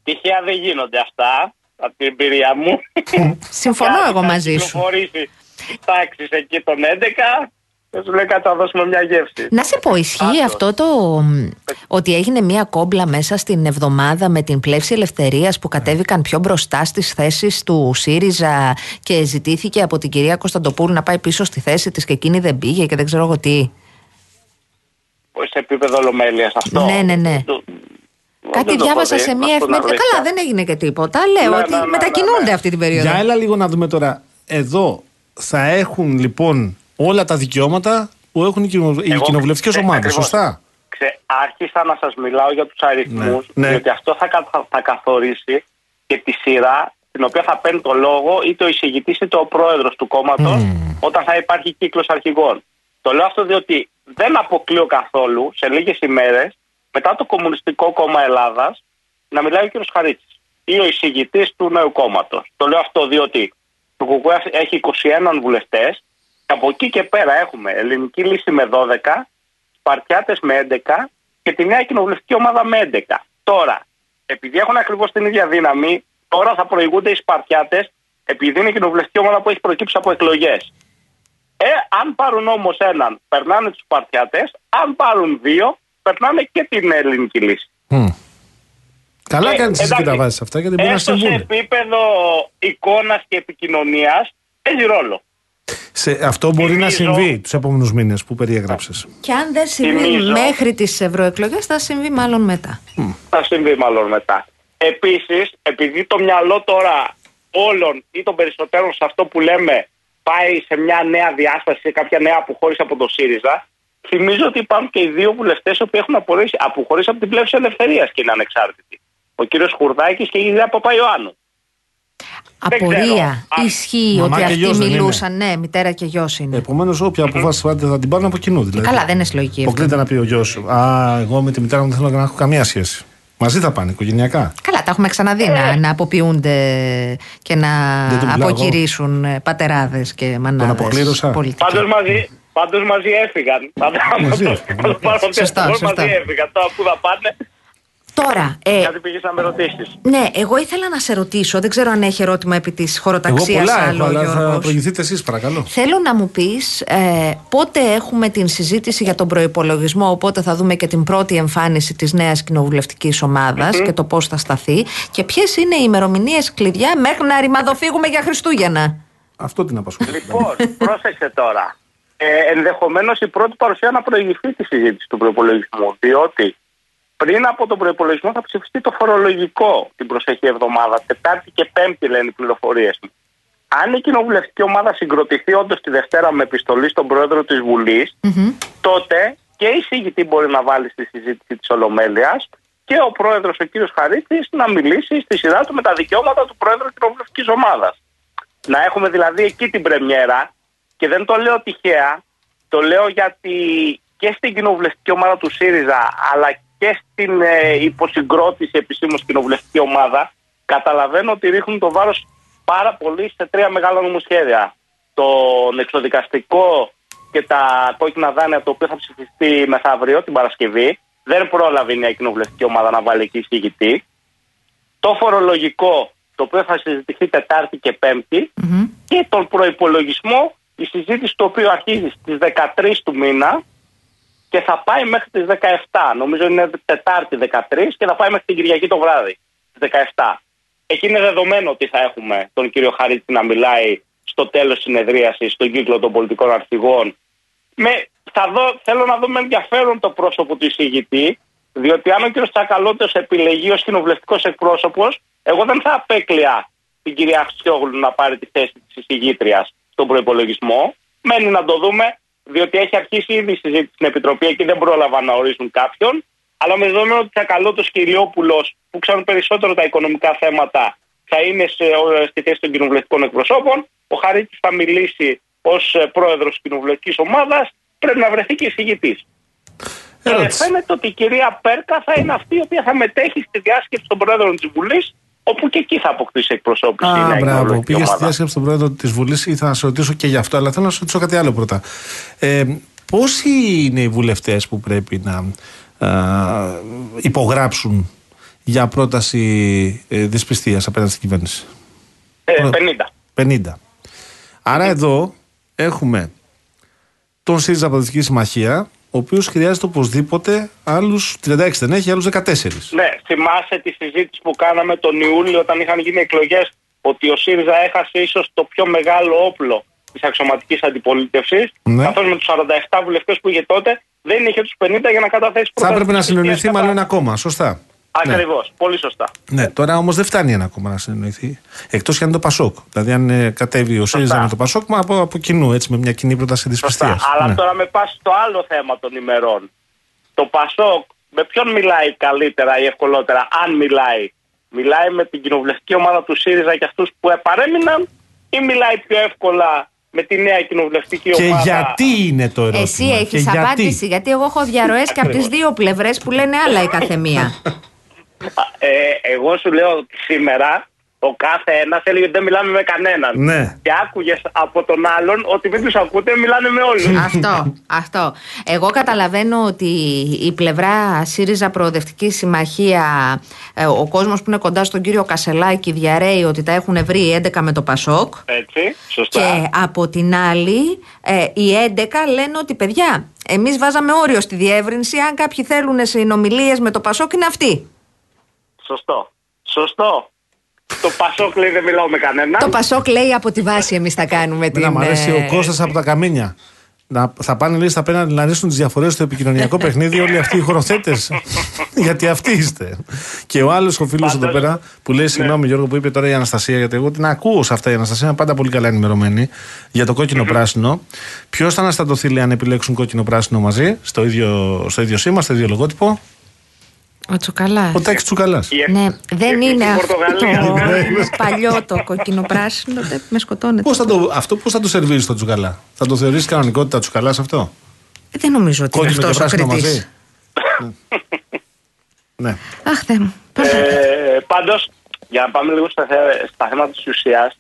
Τυχαία δεν γίνονται αυτά, από την εμπειρία μου. Συμφωνώ εγώ μαζί σου. Τάξεις εκεί τον 11 και σου λέει θα δώσουμε μια γεύση. Να σε πω, ισχύει αυτό το ότι έγινε μια κόμπλα μέσα στην εβδομάδα με την Πλεύση Ελευθερίας που κατέβηκαν πιο μπροστά στις θέσεις του ΣΥΡΙΖΑ και ζητήθηκε από την κυρία Κωνσταντοπούλου να πάει πίσω στη θέση της και εκείνη δεν πήγε και δεν ξέρω εγώ τι. Σε επίπεδο ολομέλειας αυτό. Ναι, ναι, ναι. Κάτι διάβασα σε μια εφημερίδα. Καλά, δεν έγινε και τίποτα. Λέω ότι μετακινούνται αυτή την περίοδο. Για έλα λίγο να δούμε τώρα εδώ. Θα έχουν λοιπόν όλα τα δικαιώματα που έχουν οι κοινοβουλευτικές ομάδες, σωστά. Άρχισα να σας μιλάω για τους αριθμούς, γιατί αυτό θα καθορίσει και τη σειρά την οποία θα παίρνει το λόγο είτε ο εισηγητής είτε ο πρόεδρος του κόμματος όταν θα υπάρχει κύκλος αρχηγών. Το λέω αυτό διότι δεν αποκλείω καθόλου σε λίγες ημέρες μετά το Κομμουνιστικό Κόμμα Ελλάδας να μιλάει ο κ. Χαρίτσης ή ο εισηγητής του νέου κόμματος. Το λέω αυτό διότι το ΚΚΕ έχει 21 βουλευτές. Από εκεί και πέρα έχουμε Ελληνική Λύση με 12, Σπαρτιάτες με 11 και τη Νέα Κοινοβουλευτική Ομάδα με 11. Τώρα, επειδή έχουν ακριβώς την ίδια δύναμη, τώρα θα προηγούνται οι Σπαρτιάτες, επειδή είναι η κοινοβουλευτική ομάδα που έχει προκύψει από εκλογές. Αν πάρουν όμως έναν, περνάνε τους Σπαρτιάτες. Αν πάρουν δύο, περνάνε και την Ελληνική Λύση. Καλά κάνεις εσύ και τα βάζεις αυτά, γιατί μπορεί να συμβούν. Σε επίπεδο εικόνας και επικοινωνίας παίζει ρόλο. Αυτό μπορεί να συμβεί τους επόμενους μήνες που περιέγραψες. Και αν δεν συμβεί μέχρι τις ευρωεκλογές, θα συμβεί μάλλον μετά. Θα συμβεί μάλλον μετά. Επίσης, επειδή το μυαλό τώρα όλων ή των περισσότερων σε αυτό που λέμε πάει σε μια νέα διάσταση, σε κάποια νέα αποχώρηση από το ΣΥΡΙΖΑ, θυμίζω ότι υπάρχουν και οι δύο βουλευτές που έχουν αποχωρήσει από την Πλεύση Ελευθερίας και είναι ανεξάρτητοι. Ο κύριος Χουρδάκης και η Γ. Παπαϊωάννου. Απορία. Ισχύει ότι αυτοί μιλούσαν. Ναι, μητέρα και γιος είναι. Επομένως, όποια αποφάση θα την πάρουν από κοινού. Δηλαδή. Καλά, δεν είναι συλλογική. Αποκλείται να πει ο γιος σου. Α, εγώ με τη μητέρα μου δεν θέλω να έχω καμία σχέση. Μαζί θα πάνε, οικογενειακά. Καλά, τα έχουμε ξαναδεί να αποποιούνται και να αποκηρύσουν πατεράδες και μανάδες. Πάντως μαζί έφυγαν. Σωστά. Μαζί έφυγαν. Τώρα που θα πάνε. Τώρα. Κάτι πήγες να με ρωτήσεις. Ναι, εγώ ήθελα να σε ρωτήσω. Δεν ξέρω αν έχει ερώτημα επί της χωροταξίας. Εγώ πολλά, αλλά θα προηγηθείτε εσείς, παρακαλώ. Θέλω να μου πεις πότε έχουμε την συζήτηση για τον προϋπολογισμό. Οπότε θα δούμε και την πρώτη εμφάνιση της νέας κοινοβουλευτικής ομάδας και το πώς θα σταθεί. Και ποιες είναι οι ημερομηνίες κλειδιά μέχρι να ρημαδοφύγουμε για Χριστούγεννα. Αυτό την απασχολεί. Λοιπόν, πρόσεξε τώρα. Ενδεχομένως η πρώτη παρουσία να προηγηθεί τη συζήτηση του προϋπολογισμού, διότι πριν από τον προϋπολογισμό θα ψηφιστεί το φορολογικό την προσεχή εβδομάδα, Τετάρτη και Πέμπτη, λένε οι πληροφορίες μου. Αν η κοινοβουλευτική ομάδα συγκροτηθεί όντως τη Δευτέρα με επιστολή στον πρόεδρο της Βουλής, τότε και η εισηγητή μπορεί να βάλει στη συζήτηση της Ολομέλειας και ο πρόεδρος, ο κύριος Χαρίτσης, να μιλήσει στη σειρά του με τα δικαιώματα του πρόεδρου της κοινοβουλευτικής ομάδας. Να έχουμε δηλαδή εκεί την πρεμιέρα, και δεν το λέω τυχαία, το λέω γιατί και στην κοινοβουλευτική ομάδα του ΣΥΡΙΖΑ, αλλά και στην υποσυγκρότηση επισήμως κοινοβουλευτική ομάδα, καταλαβαίνω ότι ρίχνουν το βάρος πάρα πολύ σε τρία μεγάλα νομοσχέδια. Τον εξοδικαστικό και τα κόκκινα δάνεια, το οποίο θα ψηφιστεί μεθαύριο την Παρασκευή. Δεν πρόλαβε η νέα κοινοβουλευτική ομάδα να βάλει εκεί εισηγητή. Το φορολογικό, το οποίο θα συζητηθεί Τετάρτη και Πέμπτη. Και τον προϋπολογισμό, η συζήτηση του οποίου αρχίζει στις 13 του μήνα και θα πάει μέχρι τις 17. Νομίζω είναι Τετάρτη 13 και θα πάει μέχρι την Κυριακή το βράδυ, στις 17. Εκεί είναι δεδομένο ότι θα έχουμε τον κύριο Χαρίτση να μιλάει στο τέλος συνεδρίασης, στον κύκλο των πολιτικών αρχηγών. Θέλω να δω με ενδιαφέρον το πρόσωπο του εισηγητή, διότι αν ο κύριος Τσακαλώτης επιλεγεί ως κοινοβουλευτικός εκπρόσωπος, εγώ δεν θα απέκλεια την κυρία Αχτσιόγλου να πάρει τη θέση της εισηγήτριας στον προϋπολογισμό. Μένει να το δούμε, διότι έχει αρχίσει ήδη η συζήτηση στην Επιτροπή, εκεί δεν πρόλαβαν να ορίσουν κάποιον. Αλλά με δεδομένο ότι Τσακαλώτος και Λιόπουλος, που ξέρουν περισσότερο τα οικονομικά θέματα, θα είναι στη θέση των κοινοβουλευτικών εκπροσώπων. Ο Χαρίτσης θα μιλήσει ως πρόεδρος της κοινοβουλευτικής ομάδας. Πρέπει να βρεθεί και εισηγητής. Φαίνεται ότι η κυρία Πέρκα θα είναι αυτή η οποία θα μετέχει στη διάσκεψη των πρόεδρων της Βουλής, όπου και εκεί θα αποκτήσει εκπροσώπηση. Μπράβο. Πήγε στη διάσκεψη των πρόεδρων της Βουλής, ήθελα να σε ρωτήσω και γι' αυτό, αλλά θέλω να σε ρωτήσω κάτι άλλο πρώτα. Πόσοι είναι οι βουλευτές που πρέπει να υπογράψουν για πρόταση δυσπιστίας απέναντι στην κυβέρνηση? 50. Άρα εδώ έχουμε τον ΣΥΡΙΖΑ Πατρική Συμμαχία, ο οποίος χρειάζεται οπωσδήποτε άλλους 36, δεν έχει άλλους 14. Ναι, θυμάσαι τη συζήτηση που κάναμε τον Ιούλιο όταν είχαν γίνει εκλογές, ότι ο ΣΥΡΙΖΑ έχασε ίσως το πιο μεγάλο όπλο της αξιωματικής αντιπολίτευσης, καθώς με τους 47 βουλευτές που είχε τότε δεν είχε τους 50 για να καταθέσει προτάσεις. Θα έπρεπε να συνεννοηθεί μάλλον ακόμα, σωστά. Ακριβώς, ναι. Πολύ σωστά. Ναι, τώρα όμως δεν φτάνει ένα ακόμα να συνεννοηθεί. Εκτός και αν είναι το Πασόκ. Δηλαδή, αν κατέβει ο ΣΥΡΙΖΑ με το Πασόκ, μα από κοινού, έτσι, με μια κοινή πρόταση δυσπιστίας. Αλλά τώρα με πας στο άλλο θέμα των ημερών. Το Πασόκ, με ποιον μιλάει καλύτερα ή ευκολότερα, αν μιλάει? Μιλάει με την κοινοβουλευτική ομάδα του ΣΥΡΙΖΑ και αυτούς που επαρέμειναν, ή μιλάει πιο εύκολα με τη νέα κοινοβουλευτική ομάδα? Και γιατί είναι το ερώτημα? Εσύ έχεις απάντηση, γιατί εγώ έχω διαρροές και από τις δύο πλευρές που λένε άλλα η καθεμία. Εγώ σου λέω ότι σήμερα ο κάθε ένας έλεγε ότι δεν μιλάμε με κανέναν. Ναι. Και άκουγες από τον άλλον ότι μην τους ακούτε, μιλάνε με όλους. Αυτό. Εγώ καταλαβαίνω ότι η πλευρά ΣΥΡΙΖΑ Προοδευτική Συμμαχία, ο κόσμος που είναι κοντά στον κύριο Κασελάκη, διαρρέει ότι τα έχουν βρει 11 με το Πασόκ. Έτσι, σωστά. Και από την άλλη, οι 11 λένε ότι παιδιά, εμείς βάζαμε όριο στη διεύρυνση. Αν κάποιοι θέλουν συνομιλίες με το Πασόκ, είναι αυτοί. Σωστό. Το Πασόκ λέει δεν μιλάω με κανένα. Το Πασόκ λέει από τη βάση εμείς θα κάνουμε την... Να μ' αρέσει ο Κώστας από τα Καμίνια. Θα πάνε λίγες απέναντι να λύσουν τις διαφορές στο επικοινωνιακό παιχνίδι όλοι αυτοί οι χωροθέτες. Γιατί αυτοί είστε. Και ο άλλος ο φίλος εδώ πέρα που λέει, συγγνώμη Γιώργο που είπε τώρα η Αναστασία, γιατί εγώ την ακούω σε αυτά η Αναστασία, είναι πάντα πολύ καλά ενημερωμένη για το κόκκινο-πράσινο. Ποιος θα αναστατωθεί λέει αν επιλέξουν κόκκινο-πράσινο μαζί, στο ίδιο σήμα, στο ίδιο λογότυπο? Ο Τσουκαλάς. Ο τάκης Τσουκαλάς. Ναι, δεν είναι αυτό. Είναι παλιό το κοκκινοπράσινο, με σκοτώνεται. Αυτό πώς θα το σερβίρεις στο Τσουκαλά? Θα το θεωρείς κανονικότητα Τσουκαλάς αυτό? Δεν νομίζω ότι είναι αυτός ο κριτής. Ναι. Αχ, Θεέ μου. Πάντως, για να πάμε λίγο στα θέματα της ουσίας,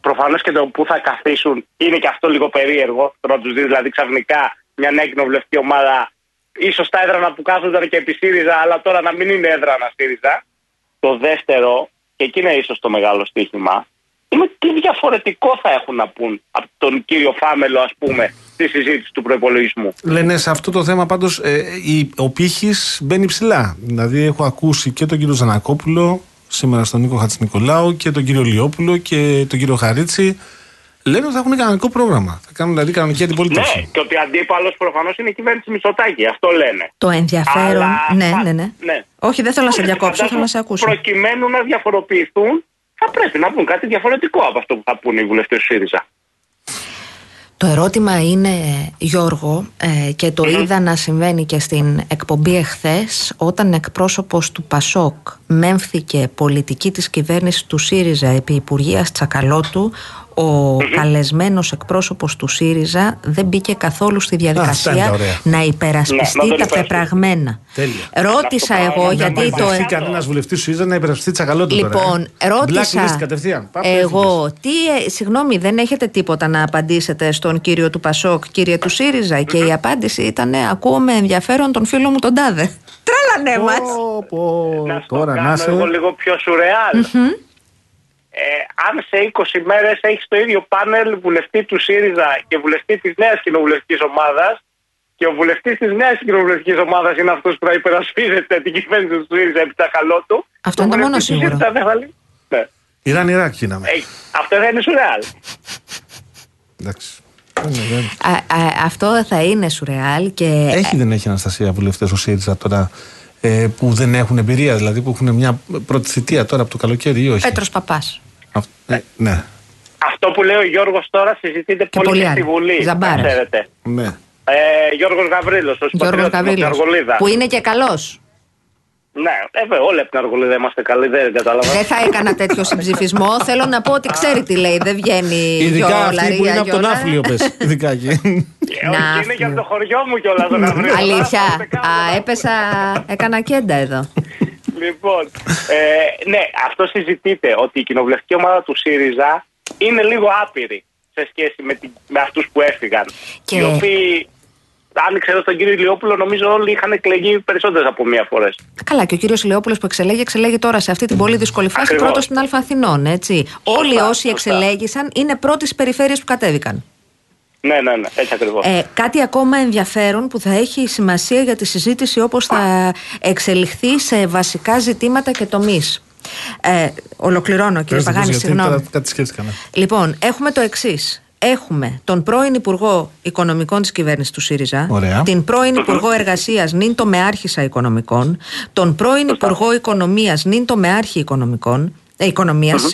προφανώς και το που θα καθίσουν είναι και αυτό λίγο περίεργο. Τώρα τους δεις δηλαδή ξαφνικά μια νέα κοινοβουλευτική ομάδα ίσως τα έδρανα που κάθονταν και επιστήριζα, αλλά τώρα να μην είναι έδρανα στήριζα. Το δεύτερο, και εκεί είναι ίσως το μεγάλο στοίχημα, είναι τι διαφορετικό θα έχουν να πούν από τον κύριο Φάμελο, ας πούμε, στη συζήτηση του προϋπολογισμού. Λένε σε αυτό το θέμα πάντως ο πύχης μπαίνει ψηλά. Δηλαδή έχω ακούσει και τον κύριο Ζανακόπουλο σήμερα, στον Νίκο Χατζηνικολάου, και τον κύριο Λιόπουλο και τον κύριο Χαρίτσι. Λένε ότι θα έχουν κανονικό πρόγραμμα. Θα κάνουν δηλαδή κανονική αντιπολίτευση. Ναι, και ότι αντίπαλος προφανώς είναι η κυβέρνηση Μητσοτάκη. Αυτό λένε. Το ενδιαφέρον. Αλλά... Ναι. Όχι, δεν θέλω να σε διακόψω, θέλω να σε ακούσω. Προκειμένου να διαφοροποιηθούν, θα πρέπει να πούν κάτι διαφορετικό από αυτό που θα πούνε οι βουλευτές του ΣΥΡΙΖΑ. Το ερώτημα είναι, Γιώργο, και το είδα να συμβαίνει και στην εκπομπή εχθές, όταν εκπρόσωπος του ΠΑΣΟΚ μέμφθηκε πολιτική της κυβέρνησης του ΣΥΡΙΖΑ επί Υπουργείας Τσακαλώτου, ο καλεσμένος εκπρόσωπος του ΣΥΡΙΖΑ δεν μπήκε καθόλου στη διαδικασία να υπερασπιστεί τα πεπραγμένα. Ρώτησα εγώ γιατί το... Δεν κανένας βουλευτής του ΣΥΡΙΖΑ να υπερασπιστεί Τσακαλώτου. Λοιπόν, ρώτησα εγώ, συγγνώμη, δεν έχετε τίποτα να απαντήσετε στον κύριο του Πασόκ, κύριε του ΣΥΡΙΖΑ? Και η απάντηση ήταν, ακούω με ενδιαφέρον τον φίλο μου τον τάδε. Τρέλανε μας. Να στο κάνω εγώ λίγο πιο σουρεάλ. Αν σε 20 μέρες έχεις το ίδιο πάνελ βουλευτή του ΣΥΡΙΖΑ και βουλευτή της νέας κοινοβουλευτικής ομάδας, και ο βουλευτής της νέας κοινοβουλευτικής ομάδας είναι αυτός που θα υπερασπίζεται την κυβέρνηση του ΣΥΡΙΖΑ επί Τσακαλώτου. Αυτό είναι το μόνο σίγουρο. Ιράν-Ιράκ γίναμε. Αυτό δεν είναι σουρεάλ. Εντάξει. Αυτό θα είναι σουρεάλ. Και... Έχει δεν έχει, Αναστασία, βουλευτές ο ΣΥΡΙΖΑ τώρα που δεν έχουν εμπειρία, δηλαδή που έχουν μια πρώτη θητεία τώρα από το καλοκαίρι, ή όχι? Πέτρος Παππάς. Ναι. Αυτό που λέει ο Γιώργος τώρα συζητείται και πολύ στη Βουλή. Ζαμπάρες. Ναι. Γιώργος Γαβρίλος, ο πατριώτης του Αργολίδα. Που είναι και καλός. Ναι, όλοι από την Αργολίδα είμαστε καλοί, δεν καταλαβαίνω. Δεν θα έκανα τέτοιο συμψηφισμό. Θέλω να πω ότι ξέρει τι λέει, δεν βγαίνει. Ειδικά αυτή που είναι από τον Άφλιο, πες. Ειδικά εκεί. Όχι, είναι και από το χωριό μου κιόλας τον Αύριο. Αλήθεια. Έπεσα, έκανα κέντα εδώ. Λοιπόν, ναι, αυτό συζητείται, ότι η κοινοβουλευτική ομάδα του ΣΥΡΙΖΑ είναι λίγο άπειρη σε σχέση με αυτούς που έφυγαν. Οι οποίοι, αν ξέρω τον κύριο Λιόπουλο, νομίζω όλοι είχαν εκλεγεί περισσότερες από μία φορές. Καλά, και ο κύριος Λιόπουλος που εξελέγει τώρα σε αυτή την πολύ δύσκολη φάση, πρώτος στην Α Αθηνών, έτσι. Όλοι όσοι εξελέγησαν είναι πρώτοι στις περιφέρειες που κατέβηκαν. Ναι, έτσι ακριβώς. Κάτι ακόμα ενδιαφέρον που θα έχει σημασία για τη συζήτηση, όπως θα εξελιχθεί σε βασικά ζητήματα και τομείς. Ολοκληρώνω, κύριε Παγάνη, συγγνώμη. Λοιπόν, έχουμε το εξής. Έχουμε τον πρώην Υπουργό Οικονομικών της κυβέρνησης του ΣΥΡΙΖΑ, την πρώην Υπουργό Εργασίας νυν τομεάρχησα Οικονομικών, τον πρώην Υπουργό Οικονομίας νυν τομεάρχη Οικονομικών, Οικονομίας,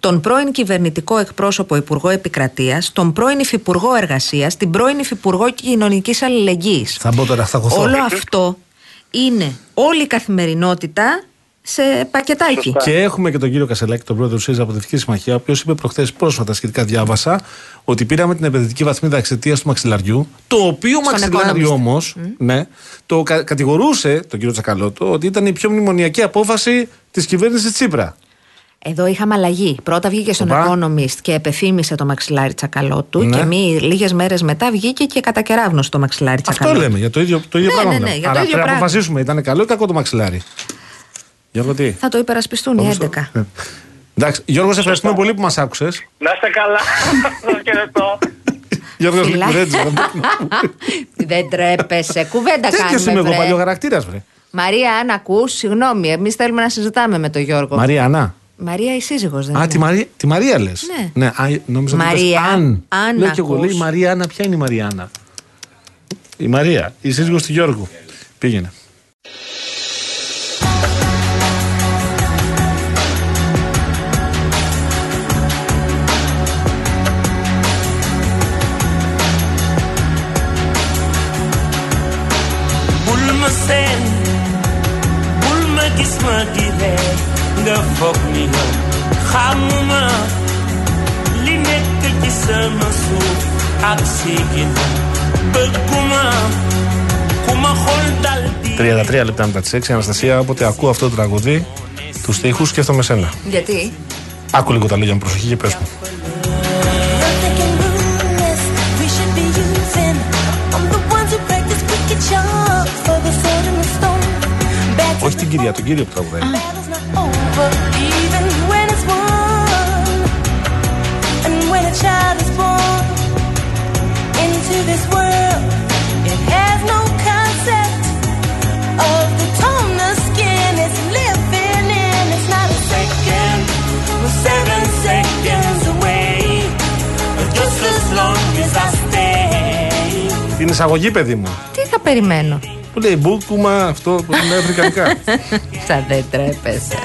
τον πρώην κυβερνητικό εκπρόσωπο Υπουργό Επικρατείας, τον πρώην Υφυπουργό Εργασίας, την πρώην Υφυπουργό Κοινωνικής Αλληλεγγύης. Θα μπω τώρα, θα όλο αυτό είναι όλη η καθημερινότητα σε πακετάκι. Και έχουμε και τον κύριο Κασελάκη, τον πρόεδρο του ΣΥΡΙΖΑ από τη Δυτική Συμμαχία, ο οποίος είπε προχθές, πρόσφατα σχετικά διάβασα, ότι πήραμε την επενδυτική βαθμίδα εξαιτίας του μαξιλαριού. Το οποίο στον μαξιλάριο όμως, ναι, το κατηγορούσε τον κύριο Τσακαλώτο ότι ήταν η πιο μνημονιακή απόφαση της κυβέρνησης Τσίπρα. Εδώ είχαμε αλλαγή. Πρώτα βγήκε στον Economist και επεφήμισε το μαξιλάρι Τσακαλώτου. Ναι. Και λίγες μέρες μετά βγήκε και κατακεράβνωσε το μαξιλάρι Τσακαλώτου. Αυτό λέμε, για το ίδιο πράγμα. Ναι, για το ίδιο πράγμα. Να αποφασίσουμε, ήταν καλό ή κακό το μαξιλάρι. Γιώργο, τι? Θα το υπερασπιστούν οι 11. Εντάξει, Γιώργο, σε ευχαριστούμε πολύ που μας άκουσες. Να είστε καλά. Σας χαιρετώ. Γιώργο, δεν τρέπεσαι. Κουβέντα κάνουμε. Τέτοιος είμαι εγώ, παλιό χαρακτήρας, βρε. Μαρία, αν ακούς, συγγνώμη, εμείς θέλουμε να συζητάμε με τον Γιώργο. Μαρία, Ανά. Μαρία, η σύζυγος δεν είναι. Τη Μαρία λες. Ναι. Νόμιζα ότι πες αν. Λέω και εγώ, λέει η Μαρία Άννα. Ποια είναι η Μαρία Άννα? Η Μαρία, η σύζυγος του Γιώργου. Πήγαινε. Nga foog ni yow xamuma li nekk ci sama suuf ak sigin bëgguma kuma xol dal di 33 λεπτά μετά τις 6. Αναστασία, όποτε ακούω αυτό το τραγούδι, τους στίχους, σκέφτομαι σένα. Γιατί? Άκου λίγο τα λόγια με προσοχή και πες μου. στην Κυρία, τον κύριο που τραγουδάει. Την εισαγωγή, παιδί μου. Τι θα περιμένω. Που λέει μπούκουμα, αυτό που είναι αφρικανικά. Σαν δεν τρέπεσαι.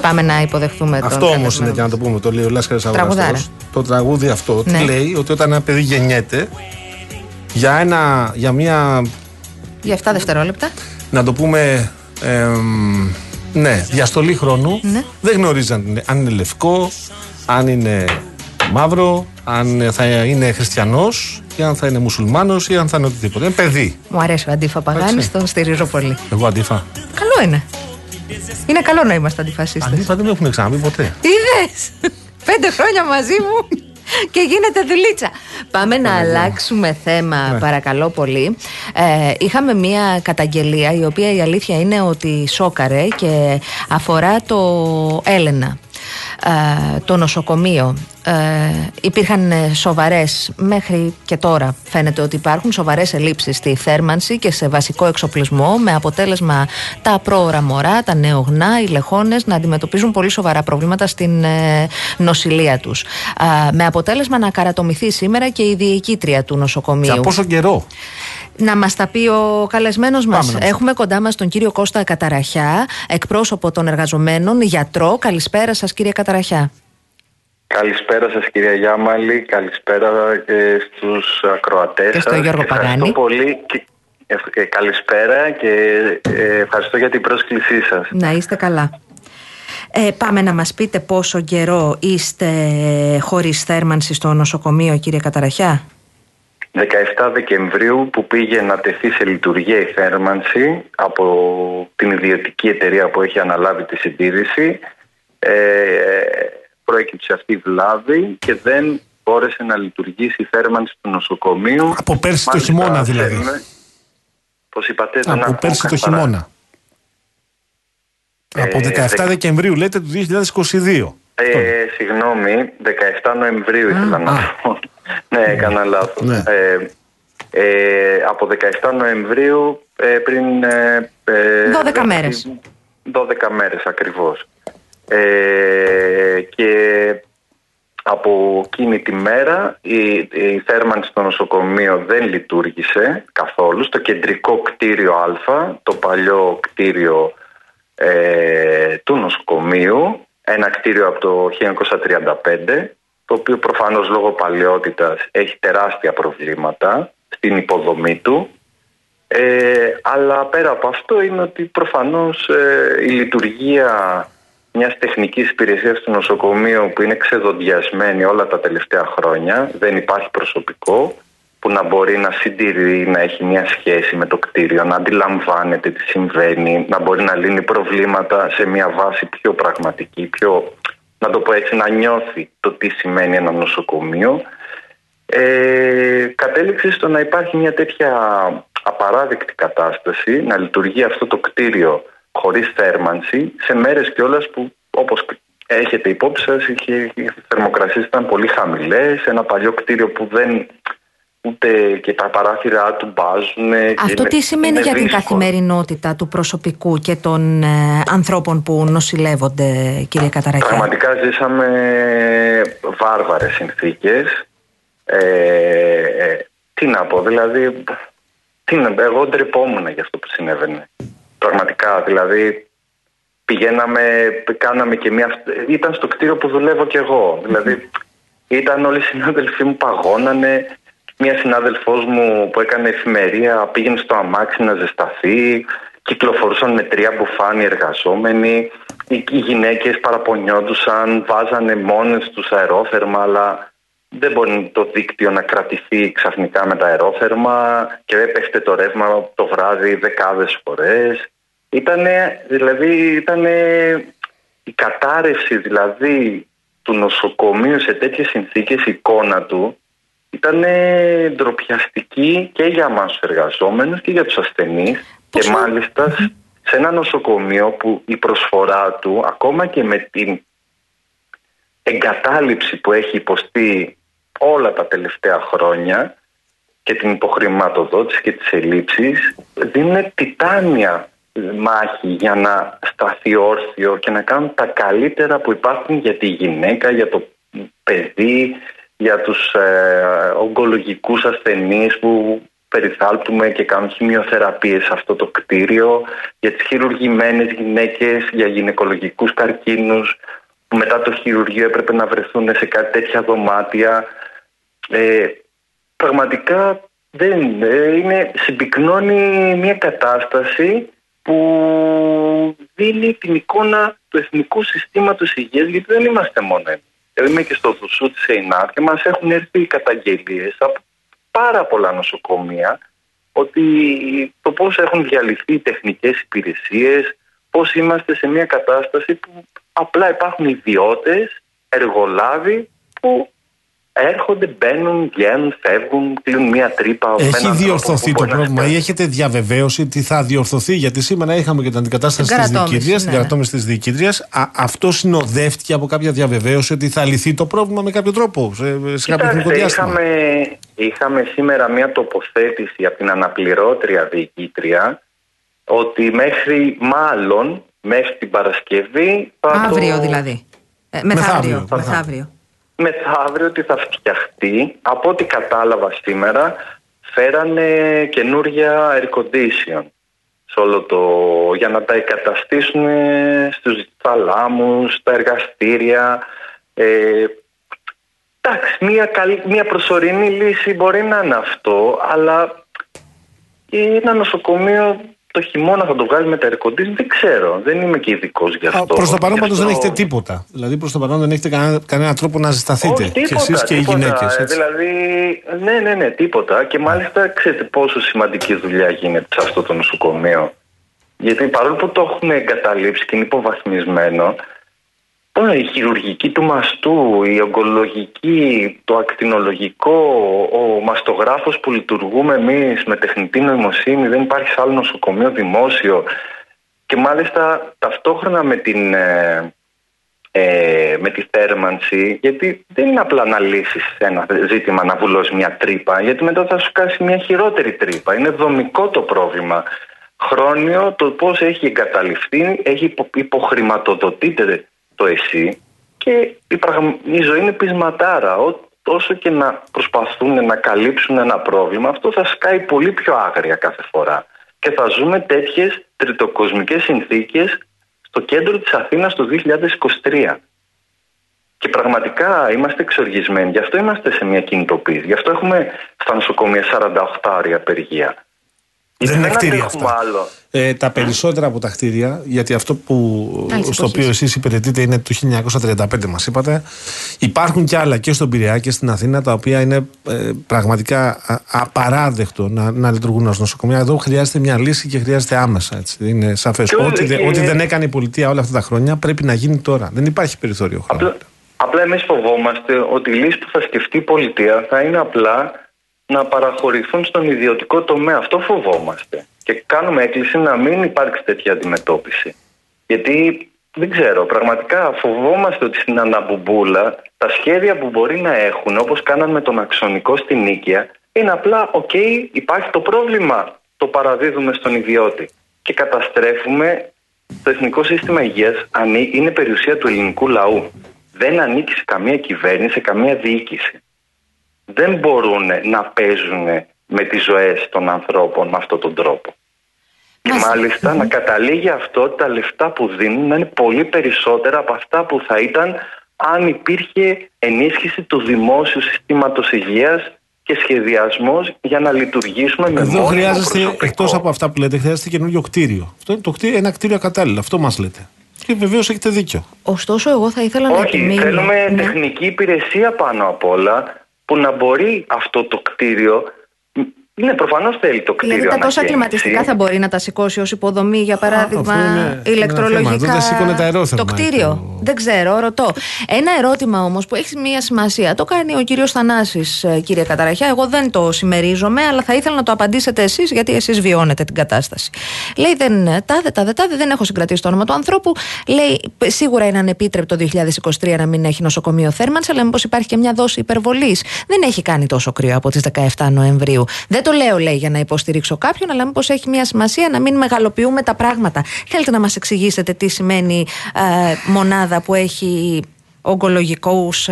Πάμε να υποδεχθούμε αυτό τον... Αυτό όμως είναι, και να το πούμε, το λέει ο Λάσκαρης Αγοραστός. Το τραγούδι αυτό, ναι, τι λέει, ότι όταν ένα παιδί γεννιέται για 7 δευτερόλεπτα. Να το πούμε... ναι, διαστολή χρόνου, ναι. Δεν γνωρίζει αν είναι λευκό, αν είναι μαύρο, αν θα είναι χριστιανός ή αν θα είναι μουσουλμάνος ή αν θα είναι οτιδήποτε. Είναι παιδί. Μου αρέσει ο Αντίφα Παγάνης, τον στηρίζω πολύ. Εγώ Αντίφα. Καλό είναι. Είναι καλό να είμαστε αντιφασίστες. Αντίφα δεν με έχουν ξαναπεί ποτέ. Είδες, 5 χρόνια μαζί μου και γίνεται δουλίτσα. Πάμε να αλλάξουμε θέμα, παρακαλώ πολύ. Είχαμε μία καταγγελία, η οποία η αλήθεια είναι ότι σόκαρε και αφορά το Έλενα, το νοσοκομείο. Υπήρχαν σοβαρές, μέχρι και τώρα φαίνεται ότι υπάρχουν σοβαρές ελλείψεις στη θέρμανση και σε βασικό εξοπλισμό, με αποτέλεσμα τα πρόωρα μωρά, τα νεογνά, οι λεχόνες να αντιμετωπίζουν πολύ σοβαρά προβλήματα στην νοσηλεία τους. Με αποτέλεσμα να καρατομηθεί σήμερα και η διοικήτρια του νοσοκομείου. Για πόσο καιρό? Να μας τα πει ο καλεσμένος μας. Έχουμε κοντά μας τον κύριο Κώστα Καταραχιά, εκπρόσωπο των εργαζομένων, γιατρό. Καλησπέρα σας, κύριε Καταραχιά. Καλησπέρα σας, κυρία Γιάμαλη, καλησπέρα και στους ακροατές και στο σας. Γιώργο Παγάνη. Ευχαριστώ πολύ. Καλησπέρα και ευχαριστώ για την πρόσκλησή σας. Να είστε καλά. Πάμε να μας πείτε πόσο καιρό είστε χωρίς θέρμανση στο νοσοκομείο, κύριε Καταραχιά. 17 Δεκεμβρίου που πήγε να τεθεί σε λειτουργία η θέρμανση από την ιδιωτική εταιρεία που έχει αναλάβει τη συντήρηση, προέκυψε αυτή η βλάβη και δεν μπόρεσε να λειτουργήσει η θέρμανση του νοσοκομείου. Από πέρσι το χειμώνα δηλαδή. Πώς είπατε? Από πέρσι το χειμώνα. Από 17 Δεκεμβρίου λέτε του 2022. Συγγνώμη, 17 Νοεμβρίου ήθελα να πω. Ναι, έκανα λάθος. Ναι. Από 17 Νοεμβρίου πριν... 12 μέρες. 12 μέρες ακριβώς. Και από εκείνη τη μέρα η θέρμανση στο νοσοκομείο δεν λειτουργήσε καθόλου. Στο κεντρικό κτίριο Α, το παλιό κτίριο του νοσοκομείου, ένα κτίριο από το 1935, το οποίο προφανώς λόγω παλαιότητας έχει τεράστια προβλήματα στην υποδομή του. Αλλά πέρα από αυτό είναι ότι προφανώς η λειτουργία μιας τεχνικής υπηρεσίας του νοσοκομείου που είναι ξεδοντιασμένη όλα τα τελευταία χρόνια, δεν υπάρχει προσωπικό που να μπορεί να συντηρεί, να έχει μια σχέση με το κτίριο, να αντιλαμβάνεται τι συμβαίνει, να μπορεί να λύνει προβλήματα σε μια βάση πιο πραγματική, πιο, να το πω έτσι, να νιώθει το τι σημαίνει ένα νοσοκομείο. Κατέληξε στο να υπάρχει μια τέτοια απαράδεκτη κατάσταση, να λειτουργεί αυτό το κτίριο χωρίς θέρμανση, σε μέρες κιόλας που, όπως έχετε υπόψη σας, οι θερμοκρασίες ήταν πολύ χαμηλές, ένα παλιό κτίριο που δεν, ούτε και τα παράθυρά του μπάζουν. Αυτό τι σημαίνει για την καθημερινότητα του προσωπικού και των ανθρώπων που νοσηλεύονται, κύριε Καταραχιά? Πραγματικά ζήσαμε βάρβαρες συνθήκες. Τι να πω, δηλαδή, εγώ ντρεπόμουν για αυτό που συνέβαινε. Πραγματικά, δηλαδή, πηγαίναμε, κάναμε και μια... Ήταν στο κτίριο που δουλεύω κι εγώ. Δηλαδή, ήταν όλοι οι συνάδελφοί μου, παγώνανε. Μια συνάδελφός μου που έκανε εφημερία πήγαινε στο αμάξι να ζεσταθεί. Κυκλοφορούσαν με 3 μπουφάνοι εργαζόμενοι. Οι γυναίκες παραπονιόντουσαν, βάζανε μόνες τους αερόθερμα, αλλά δεν μπορεί το δίκτυο να κρατηθεί ξαφνικά με τα αερόθερμα και έπεφτε το ρεύμα το βράδυ δεκάδες φορές. Ήτανε η κατάρρευση δηλαδή του νοσοκομείου σε τέτοιες συνθήκες, η εικόνα του ήταν ντροπιαστική και για εμάς τους εργαζόμενους και για τους ασθενείς. Πώς... και μάλιστα σε ένα νοσοκομείο που η προσφορά του, ακόμα και με την εγκατάλειψη που έχει υποστεί όλα τα τελευταία χρόνια και την υποχρηματοδότηση και τις ελλείψεις, δίνουν τιτάνια μάχη για να σταθεί όρθιο και να κάνουν τα καλύτερα που υπάρχουν για τη γυναίκα, για το παιδί, για τους ογκολογικούς ασθενείς που περιθάλπτουμε και κάνουν χημειοθεραπείες σε αυτό το κτίριο, για τις χειρουργημένες γυναίκες, για γυναικολογικούς καρκίνους που μετά το χειρουργείο έπρεπε να βρεθούν σε κάτι τέτοια δωμάτια. Πραγματικά δεν είναι, συμπυκνώνει μια κατάσταση που δίνει την εικόνα του εθνικού συστήματος υγείας, γιατί δεν είμαστε μόνο εμείς. Είμαι και στο Δουσού της ΕΙΝΑΤ και μας έχουν έρθει καταγγελίες από πάρα πολλά νοσοκομεία ότι το πώς έχουν διαλυθεί οι τεχνικές υπηρεσίες, πώς είμαστε σε μια κατάσταση που απλά υπάρχουν ιδιώτες, εργολάβοι που έρχονται, μπαίνουν, βγαίνουν, φεύγουν, κλείνουν μια τρύπα. Έχει διορθωθεί το πρόβλημα ή έχετε διαβεβαίωση ότι θα διορθωθεί? Γιατί σήμερα είχαμε και την αντικατάσταση της Διοικητρίας, την κρατόμηση της Διοικητρίας. Αυτό συνοδεύτηκε από κάποια διαβεβαίωση ότι θα λυθεί το πρόβλημα με κάποιο τρόπο, σε κάποιο χρονικό διάστημα? Είχαμε σήμερα μια τοποθέτηση από την αναπληρώτρια Διοικήτρια ότι μέχρι την Παρασκευή. Αύριο δηλαδή. Μεθαύριο ότι θα φτιαχτεί. Από ό,τι κατάλαβα σήμερα, φέρανε καινούρια air condition σε όλο το, για να τα εγκαταστήσουν στους θαλάμους, στα εργαστήρια. Εντάξει, μια προσωρινή λύση μπορεί να είναι αυτό, αλλά ένα νοσοκομείο το χειμώνα θα το βγάλει με τα air condition, δεν ξέρω. Δεν είμαι και ειδικός γι' αυτό. Προς το παρόν πάντως δεν έχετε τίποτα. Δηλαδή προς το παρόν δεν έχετε κανένα τρόπο να ζεσταθείτε. Όχι, τίποτα, και εσείς και οι γυναίκες. Έτσι. Δηλαδή, ναι, τίποτα. Και μάλιστα ξέρετε πόσο σημαντική δουλειά γίνεται σε αυτό το νοσοκομείο. Γιατί παρόλο που το έχουν εγκαταλείψει και είναι υποβαθμισμένο, η χειρουργική του μαστού, η ογκολογική, το ακτινολογικό, ο μαστογράφος που λειτουργούμε εμείς με τεχνητή νοημοσύνη, δεν υπάρχει σε άλλο νοσοκομείο δημόσιο. Και μάλιστα ταυτόχρονα με την με τη θέρμανση, γιατί δεν είναι απλά να λύσεις ένα ζήτημα, να βουλώσεις μια τρύπα, γιατί μετά θα σου κάσει μια χειρότερη τρύπα. Είναι δομικό το πρόβλημα. Χρόνιο το πώς έχει εγκαταλειφθεί, έχει υποχρηματοδοτείται το ΕΣΥ και η ζωή είναι πεισματάρα. Όσο και να προσπαθούν να καλύψουν ένα πρόβλημα, αυτό θα σκάει πολύ πιο άγρια κάθε φορά. Και θα ζούμε τέτοιες τριτοκοσμικές συνθήκες στο κέντρο της Αθήνας το 2023. Και πραγματικά είμαστε εξοργισμένοι. Γι' αυτό είμαστε σε μια κινητοποίηση. Γι' αυτό έχουμε στα νοσοκομεία 48 ώρια απεργία. Δεν είναι κτίρια αυτά. Τα περισσότερα από τα κτίρια, γιατί αυτό στο οποίο εσείς υπηρετείτε είναι το 1935 μας είπατε, υπάρχουν και άλλα και στον Πειραιά και στην Αθήνα, τα οποία είναι πραγματικά απαράδεκτο να λειτουργούν ως νοσοκομεία. Εδώ χρειάζεται μια λύση και χρειάζεται άμεσα. Έτσι. Είναι σαφές. Ό,τι δεν έκανε η πολιτεία όλα αυτά τα χρόνια πρέπει να γίνει τώρα. Δεν υπάρχει περιθώριο χρόνου. Απλά εμείς φοβόμαστε ότι η λύση που θα σκεφτεί η πολιτεία θα είναι απλά να παραχωρηθούν στον ιδιωτικό τομέα. Αυτό φοβόμαστε. Και κάνουμε έκκληση να μην υπάρξει τέτοια αντιμετώπιση. Γιατί δεν ξέρω, πραγματικά φοβόμαστε ότι στην αναμπουμπούλα τα σχέδια που μπορεί να έχουν, όπως κάναν με τον αξονικό στην Νίκαια, είναι απλά υπάρχει το πρόβλημα. Το παραδίδουμε στον ιδιώτη. Και καταστρέφουμε το εθνικό σύστημα υγείας. Είναι περιουσία του ελληνικού λαού. Δεν ανήκει σε καμία κυβέρνηση, σε καμία διοίκηση. Δεν μπορούν να παίζουν με τις ζωές των ανθρώπων με αυτόν τον τρόπο. Και μάλιστα να καταλήγει αυτό ότι τα λεφτά που δίνουν να είναι πολύ περισσότερα από αυτά που θα ήταν αν υπήρχε ενίσχυση του δημόσιου συστήματος υγείας και σχεδιασμός για να λειτουργήσουμε με μόνιμο προσωπικό. Εκτός από αυτά που λέτε, χρειάζεται καινούριο κτίριο. Αυτό είναι ένα κτίριο κατάλληλο. Αυτό μας λέτε. Και βεβαίως έχετε δίκιο. Ωστόσο, εγώ θα ήθελα να επιμείνω. Θέλουμε τεχνική υπηρεσία πάνω απ' όλα, που να μπορεί αυτό το κτίριο Ναι, προφανώς θέλει το κτίριο. Δηλαδή τα τόσα κλιματιστικά θα μπορεί να τα σηκώσει ως υποδομή, για παράδειγμα, ηλεκτρολογικά. Το κτίριο. Δεν ξέρω, ρωτώ. Ένα ερώτημα όμως που έχει μία σημασία. Το κάνει ο κύριος Θανάσης, κύριε Καταραχιά. Εγώ δεν το συμμερίζομαι, αλλά θα ήθελα να το απαντήσετε εσείς, γιατί εσείς βιώνετε την κατάσταση. Λέει δεν έχω συγκρατήσει το όνομα του ανθρώπου. Λέει σίγουρα είναι ανεπίτρεπτο το 2023 να μην έχει νοσοκομείο θέρμανση, αλλά μήπως υπάρχει και μια δόση υπερβολής. Δεν έχει κάνει τόσο κρύο από τις 17 Νοεμβρίου. Το λέω, λέει, για να υποστηρίξω κάποιον, αλλά μήπως έχει μια σημασία να μην μεγαλοποιούμε τα πράγματα. Θέλετε να μας εξηγήσετε τι σημαίνει μονάδα που έχει ογκολογικούς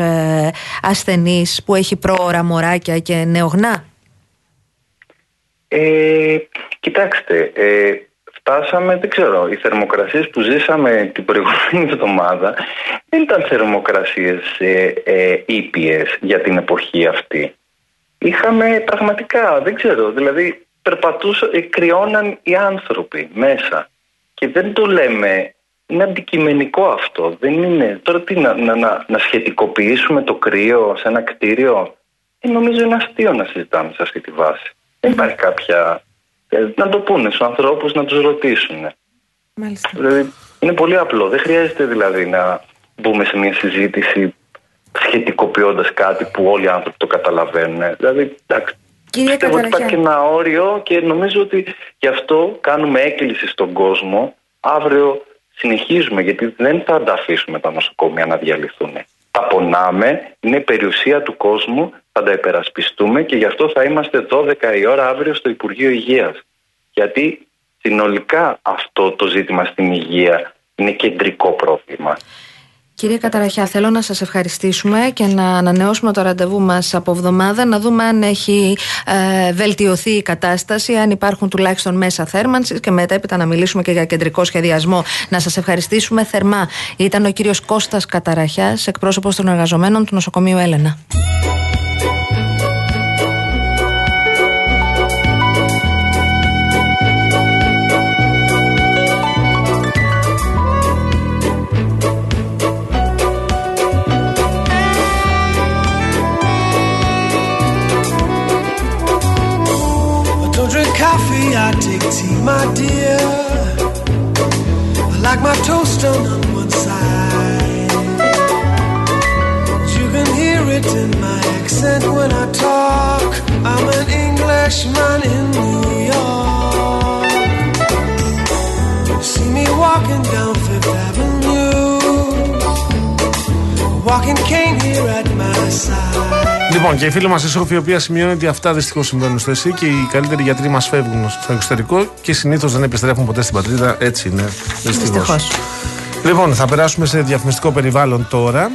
ασθενείς, που έχει πρόωρα μωράκια και νεογνά? Κοιτάξτε, φτάσαμε, δεν ξέρω, οι θερμοκρασίες που ζήσαμε την προηγούμενη εβδομάδα δεν ήταν θερμοκρασίες ήπιες για την εποχή αυτή. Είχαμε πραγματικά, δεν ξέρω, δηλαδή κρυώναν οι άνθρωποι μέσα και δεν το λέμε, είναι αντικειμενικό αυτό, δεν είναι. Τώρα τι, να σχετικοποιήσουμε το κρύο σε ένα κτίριο, νομίζω είναι αστείο να συζητάμε σε αυτή τη βάση. Δεν υπάρχει κάποια, να το πούνε στους ανθρώπους, να τους ρωτήσουν. Μάλιστα. Δηλαδή, είναι πολύ απλό, δεν χρειάζεται δηλαδή να μπούμε σε μια συζήτηση σχετικοποιώντας κάτι που όλοι οι άνθρωποι το καταλαβαίνουν. Δηλαδή, πιστεύω ότι υπάρχει ένα όριο και νομίζω ότι γι' αυτό κάνουμε έκκληση στον κόσμο. Αύριο συνεχίζουμε, γιατί δεν θα τα αφήσουμε τα νοσοκομεία να διαλυθούν. Τα πονάμε, είναι περιουσία του κόσμου, θα τα υπερασπιστούμε και γι' αυτό θα είμαστε 12 η ώρα αύριο στο Υπουργείο Υγείας. Γιατί συνολικά αυτό το ζήτημα στην υγεία είναι κεντρικό πρόβλημα. Κύριε Καταραχιά, θέλω να σας ευχαριστήσουμε και να ανανεώσουμε το ραντεβού μας από εβδομάδα, να δούμε αν έχει βελτιωθεί η κατάσταση, αν υπάρχουν τουλάχιστον μέσα θέρμανσης και μετέπειτα να μιλήσουμε και για κεντρικό σχεδιασμό. Να σας ευχαριστήσουμε θερμά. Ήταν ο κύριος Κώστας Καταραχιάς, εκπρόσωπος των εργαζομένων του νοσοκομείου Έλενα. I take tea, my dear. I like my toast done on one side. You can hear it in my accent when I talk. I'm an Englishman in New York. See me walking down Fifth Avenue, walking cane here at my side. Λοιπόν, και η φίλη μας η Σόφη, η οποία σημειώνει ότι αυτά δυστυχώς συμβαίνουν στο ΕΣΥ και οι καλύτεροι γιατροί μας φεύγουν στο εξωτερικό και συνήθως δεν επιστρέφουν ποτέ στην πατρίδα. Έτσι είναι. Δυστυχώς. Λοιπόν, θα περάσουμε σε διαφημιστικό περιβάλλον τώρα.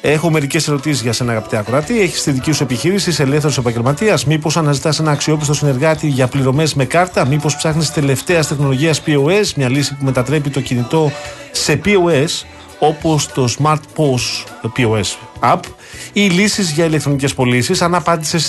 Έχω μερικές ερωτήσεις για σένα, αγαπητέ ακροατή. Έχεις τη δική σου επιχείρηση, είσαι ελεύθερος επαγγελματίας? Μήπως αναζητάς ένα αξιόπιστο συνεργάτη για πληρωμές με κάρτα? Μήπως ψάχνεις τελευταίας τεχνολογίας POS, μια λύση που μετατρέπει το κινητό σε POS, όπως το Smart POS App, ή λύσεις για ηλεκτρονικές πωλήσεις? Αν απάντησες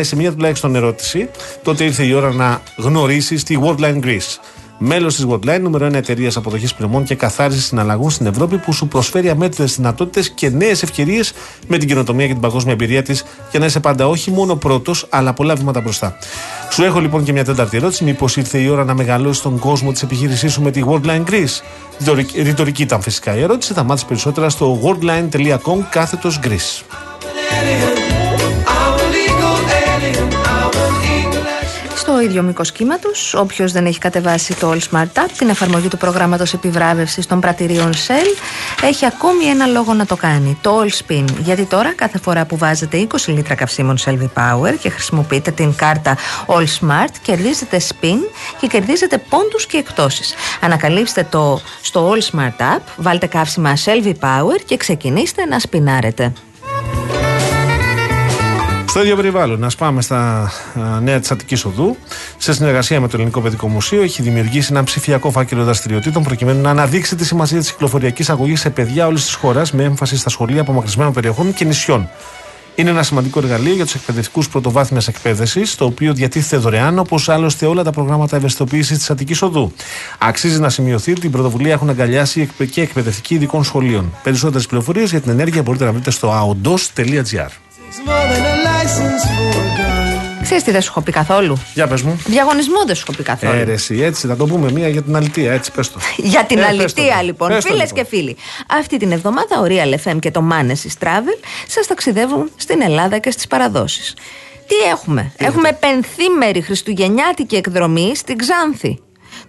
σε μία τουλάχιστον ερώτηση, τότε ήρθε η ώρα να γνωρίσεις τη Worldline Greece. Μέλος της Worldline, νούμερο 1 εταιρείας αποδοχής πληρωμών και καθάρισης συναλλαγών στην Ευρώπη, που σου προσφέρει αμέτρητες δυνατότητες και νέες ευκαιρίες με την καινοτομία και την παγκόσμια εμπειρία της, για να είσαι πάντα όχι μόνο πρώτος, αλλά πολλά βήματα μπροστά. Σου έχω λοιπόν και μια τέταρτη ερώτηση. Μήπως ήρθε η ώρα να μεγαλώσεις τον κόσμο της επιχείρησής σου με τη Worldline Greece? Ρητορική ήταν φυσικά η ερώτηση. Θα μάθεις περισσότερα στο worldline.com/Greece. Στο ίδιο μήκος κύματος, όποιος δεν έχει κατεβάσει το All Smart App, την εφαρμογή του προγράμματος επιβράβευσης των πρατηρίων Shell, έχει ακόμη ένα λόγο να το κάνει, το All Spin. Γιατί τώρα, κάθε φορά που βάζετε 20 λίτρα καυσίμων Shell V-Power και χρησιμοποιείτε την κάρτα All Smart, κερδίζετε Spin και κερδίζετε πόντους και εκτόσεις. Ανακαλύψτε το στο All Smart App, βάλτε καύσιμα Shell V-Power και ξεκινήστε να σπινάρετε. Στο ίδιο περιβάλλον, να πάμε στα νέα της Αττικής Οδού. Σε συνεργασία με το Ελληνικό Παιδικό Μουσείο, έχει δημιουργήσει ένα ψηφιακό φάκελο δραστηριοτήτων προκειμένου να αναδείξει τη σημασία της κυκλοφοριακής αγωγής σε παιδιά όλης της χώρας, με έμφαση στα σχολεία απομακρυσμένων περιοχών και νησιών. Είναι ένα σημαντικό εργαλείο για τους εκπαιδευτικούς πρωτοβάθμιας εκπαίδευσης, το οποίο διατίθεται δωρεάν, όπως άλλωστε όλα τα προγράμματα ευαισθητοποίησης της Αττικής Οδού. Αξίζει να σημειωθεί ότι την πρωτοβουλία έχουν αγκαλιάσει και εκπαιδευτικοί ειδικών σχολείων. Περισσότερες πληροφορίες για την ενέργεια μπορείτε να βρείτε στο aondos.gr. Ξέρεις τι δεν σου έχω πει καθόλου? Για πες μου. Διαγωνισμό δεν σου έχω πει καθόλου. Έρεση, έτσι, να το πούμε μία για την αλητεία, έτσι πες το. Για την αλητεία λοιπόν, φίλες και φίλοι. Αυτή την εβδομάδα ο Real FM και το Manesis Travel σας ταξιδεύουν στην Ελλάδα και στις παραδόσεις. Τι έχουμε? Έχουμε πενθήμερη χριστουγεννιάτικη εκδρομή στην Ξάνθη.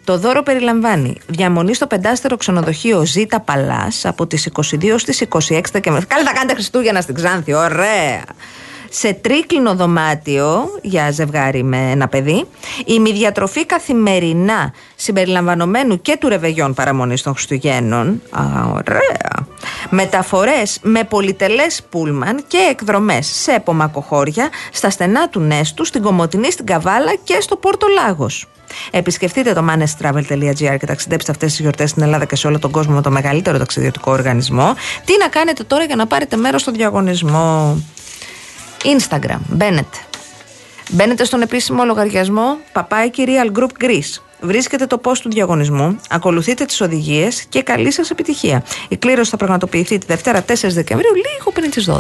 Το δώρο περιλαμβάνει διαμονή στο πεντάστερο ξενοδοχείο Ζ. Παλάς από τις 22 στις 26 Δεκεμβρίου. Καλά τα κάνετε Χριστούγεννα στην Ξάνθη, ωραία! Σε τρίκλινο δωμάτιο για ζευγάρι με ένα παιδί, ημιδιατροφή καθημερινά συμπεριλαμβανομένου και του ρεβεγιόν παραμονής των Χριστουγέννων. Α, ωραία! Μεταφορές με πολυτελές πούλμαν και εκδρομές σε επομακοχώρια, στα στενά του Νέστου, στην Κομοτηνή, στην Καβάλα και στο Πορτολάγος. Επισκεφτείτε το manestravel.gr και ταξιδέψτε αυτές τις γιορτές στην Ελλάδα και σε όλο τον κόσμο με το μεγαλύτερο ταξιδιωτικό οργανισμό. Τι να κάνετε τώρα για να πάρετε μέρος στο διαγωνισμό? Instagram, μπαίνετε. Μπαίνετε στον επίσημο λογαριασμό Παπάκι Real Group Greece. Βρίσκετε το post του διαγωνισμού, ακολουθείτε τις οδηγίες και καλή σας επιτυχία. Η κλήρωση θα πραγματοποιηθεί τη Δευτέρα 4 Δεκεμβρίου, λίγο πριν τις 12.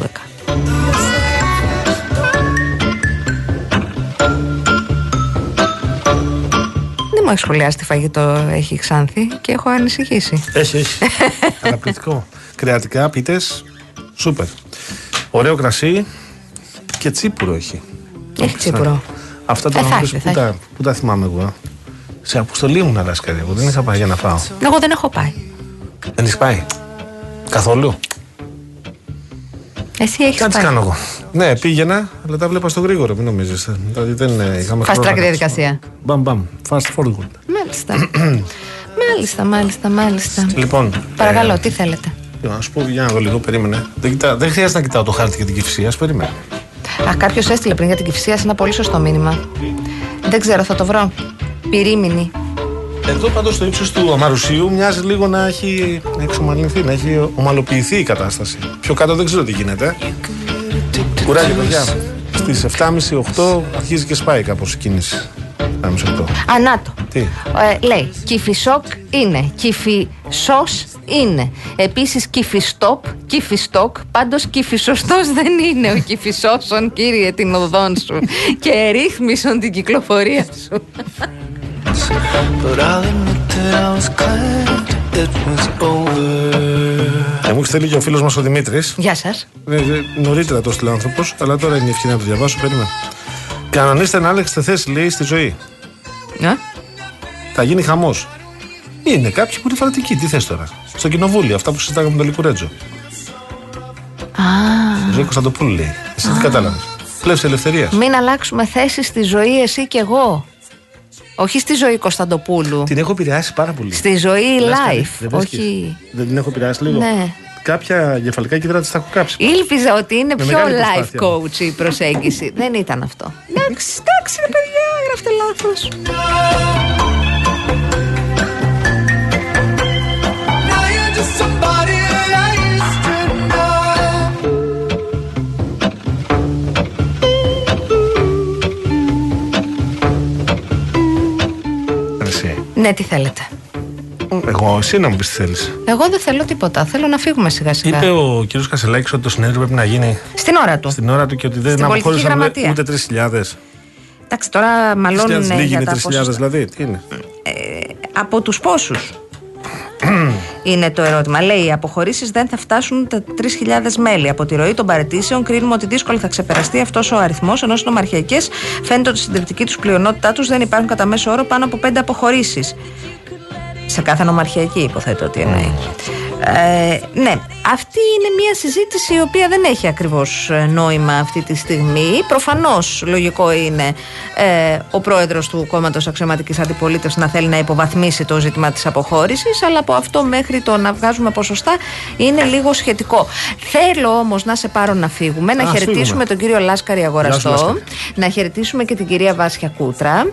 Μου έχει σχολιάσει τι φαγητό έχει Ξάνθη και έχω ανησυχήσει. Έχει. Καταπληκτικό. Κρεατικά, πίτες, σούπερ. Ωραίο κρασί και τσίπουρο έχει. Έχει τσίπουρο. Αυτά τα πράγματα που τα θυμάμαι εγώ. Σε αποστολή μου να αλλάζει κάτι. Εγώ δεν είχα πάει για να φάω. Εγώ δεν έχω πάει. Δεν έχει πάει. Καθόλου. Εσύ έχεις πάει. Τι κάνω εγώ. Ναι, πήγαινα, αλλά τα βλέπα στο γρήγορο, μην νομίζεις. Δηλαδή δεν είχαμε χρόνο. Fast track διαδικασία. Μπαμ, fast forward. Μάλιστα. Μάλιστα. Λοιπόν. Παρακαλώ, τι θέλετε? Να σου πω, για να δω λίγο, περίμενε. Δεν χρειάζεται να κοιτάω το χάρτη για την Κυφυσία, περίμενε. Α, κάποιος έστειλε πριν για την Κυφυσία σε ένα πολύ σωστό μήνυμα. Δεν ξέρω, θα το βρω. Πυρήμινη. Εδώ πάντως στο ύψος του Αμαρουσίου μοιάζει λίγο να έχει εξομαλυνθεί, να έχει ομαλοποιηθεί η κατάσταση. Πιο κάτω δεν ξέρω τι γίνεται. Κουράγιο, παιδιά. Στις 7.30-8 αρχίζει και σπάει κάπως η κίνηση. Ανάτο. Τι? Λέει, Κηφισόκ είναι, Κηφισός είναι. Επίσης Κηφιστόπ, Κηφιστόκ, πάντως Κηφισωστός δεν είναι ο Κηφισώσον, κύριε, την οδόν σου και ερρύθμισον την κυκλοφορία σου. Μου έχει στείλει και ο φίλος μας ο Δημήτρης. Γεια σας. Νωρίτερα το στείλει ο άνθρωπος, αλλά τώρα είναι η ευκαιρία να το διαβάσω. Περίμενα. Κανονίστε να άλλαξετε θέση, λέει, στη ζωή. Ναι. Θα γίνει χαμός. Είναι κάποιοι που είναι φανατικοί. Τι θες τώρα? Στο κοινοβούλιο, αυτά που συζητάγαμε με τον Λικουρέτζο. Ζωή Κωνσταντοπούλου, λέει. Εσύ τι κατάλαβες? Πλεύση ελευθερίας. Μην αλλάξουμε θέση στη ζωή, εσύ και εγώ. Όχι στη ζωή Κωνσταντοπούλου. Την έχω επηρεάσει πάρα πολύ. Στη ζωή live. Όχι. Δεν την έχω επηρεάσει λίγο. Ναι. Κάποια κεφαλικά κύτταρα της τα έχω κάψει. Ήλπιζα ότι είναι πιο life coach η προσέγγιση. Δεν ήταν αυτό. Εντάξει, ρε παιδιά, γράφτε λάθος. Ναι, τι θέλετε? Εγώ, εσύ να μου πεις τι θέλεις. Εγώ δεν θέλω τίποτα. Θέλω να φύγουμε σιγά-σιγά. Είπε ο κ. Κασελάκης ότι το συνέδριο πρέπει να γίνει στην ώρα του. Στην ώρα του και ότι δεν αποχώρησαν ούτε 3.000. Εντάξει, τώρα μαλώνουν για τα ποσοστά. 3.000 δηλαδή, τι είναι? Από τους πόσους είναι το ερώτημα. Λέει, οι αποχωρήσεις δεν θα φτάσουν τα 3.000 μέλη. Από τη ροή των παραιτήσεων κρίνουμε ότι δύσκολα θα ξεπεραστεί αυτός ο αριθμός, ενώ στις νομαρχιακές φαίνεται ότι η συντριπτική τους πλειονότητά τους δεν υπάρχουν κατά μέσο όρο πάνω από 5 αποχωρήσεις. Σε κάθε νομαρχιακή υποθέτω ότι εννοεί. Ναι, αυτή είναι μια συζήτηση η οποία δεν έχει ακριβώς νόημα αυτή τη στιγμή. Προφανώς λογικό είναι ο πρόεδρος του κόμματος αξιωματικής αντιπολίτευσης να θέλει να υποβαθμίσει το ζήτημα της αποχώρησης, αλλά από αυτό μέχρι το να βγάζουμε ποσοστά είναι λίγο σχετικό. Θέλω όμως να σε πάρω να φύγουμε, να χαιρετήσουμε τον κύριο Λάσκαρη Αγοραστό, να χαιρετήσουμε και την κυρία Βάσια Κούτρα.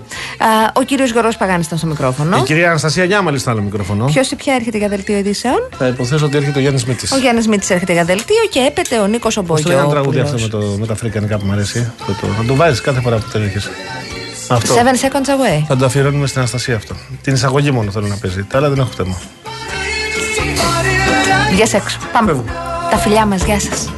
Ο κύριος Γιώργος Παγάνη ήταν στο μικρόφωνο. Η κυρία Αναστασία Γιάμαλη στο άλλο μικρόφωνο. Ποια έρχεται για δελτίο ειδήσεων? Υποθέσω ότι έρχεται ο Γιάννης Μήτσης. Ο Γιάννης Μήτσης έρχεται για δελτίο και έπεται ο Νίκος ο Πογιόπουλος. Αυτό είναι ένα τραγούδι αυτό με τα αφρικανικά που μου αρέσει. Να το βάζεις κάθε φορά που το έρχεσαι. 7 seconds away. Θα το αφιερώνουμε στην Αναστασία αυτό. Την εισαγωγή μόνο θέλω να παίζει. Τα άλλα δεν έχω θέμα. Βγες έξω. Πάμε. Τα φιλιά μας. Γεια σας.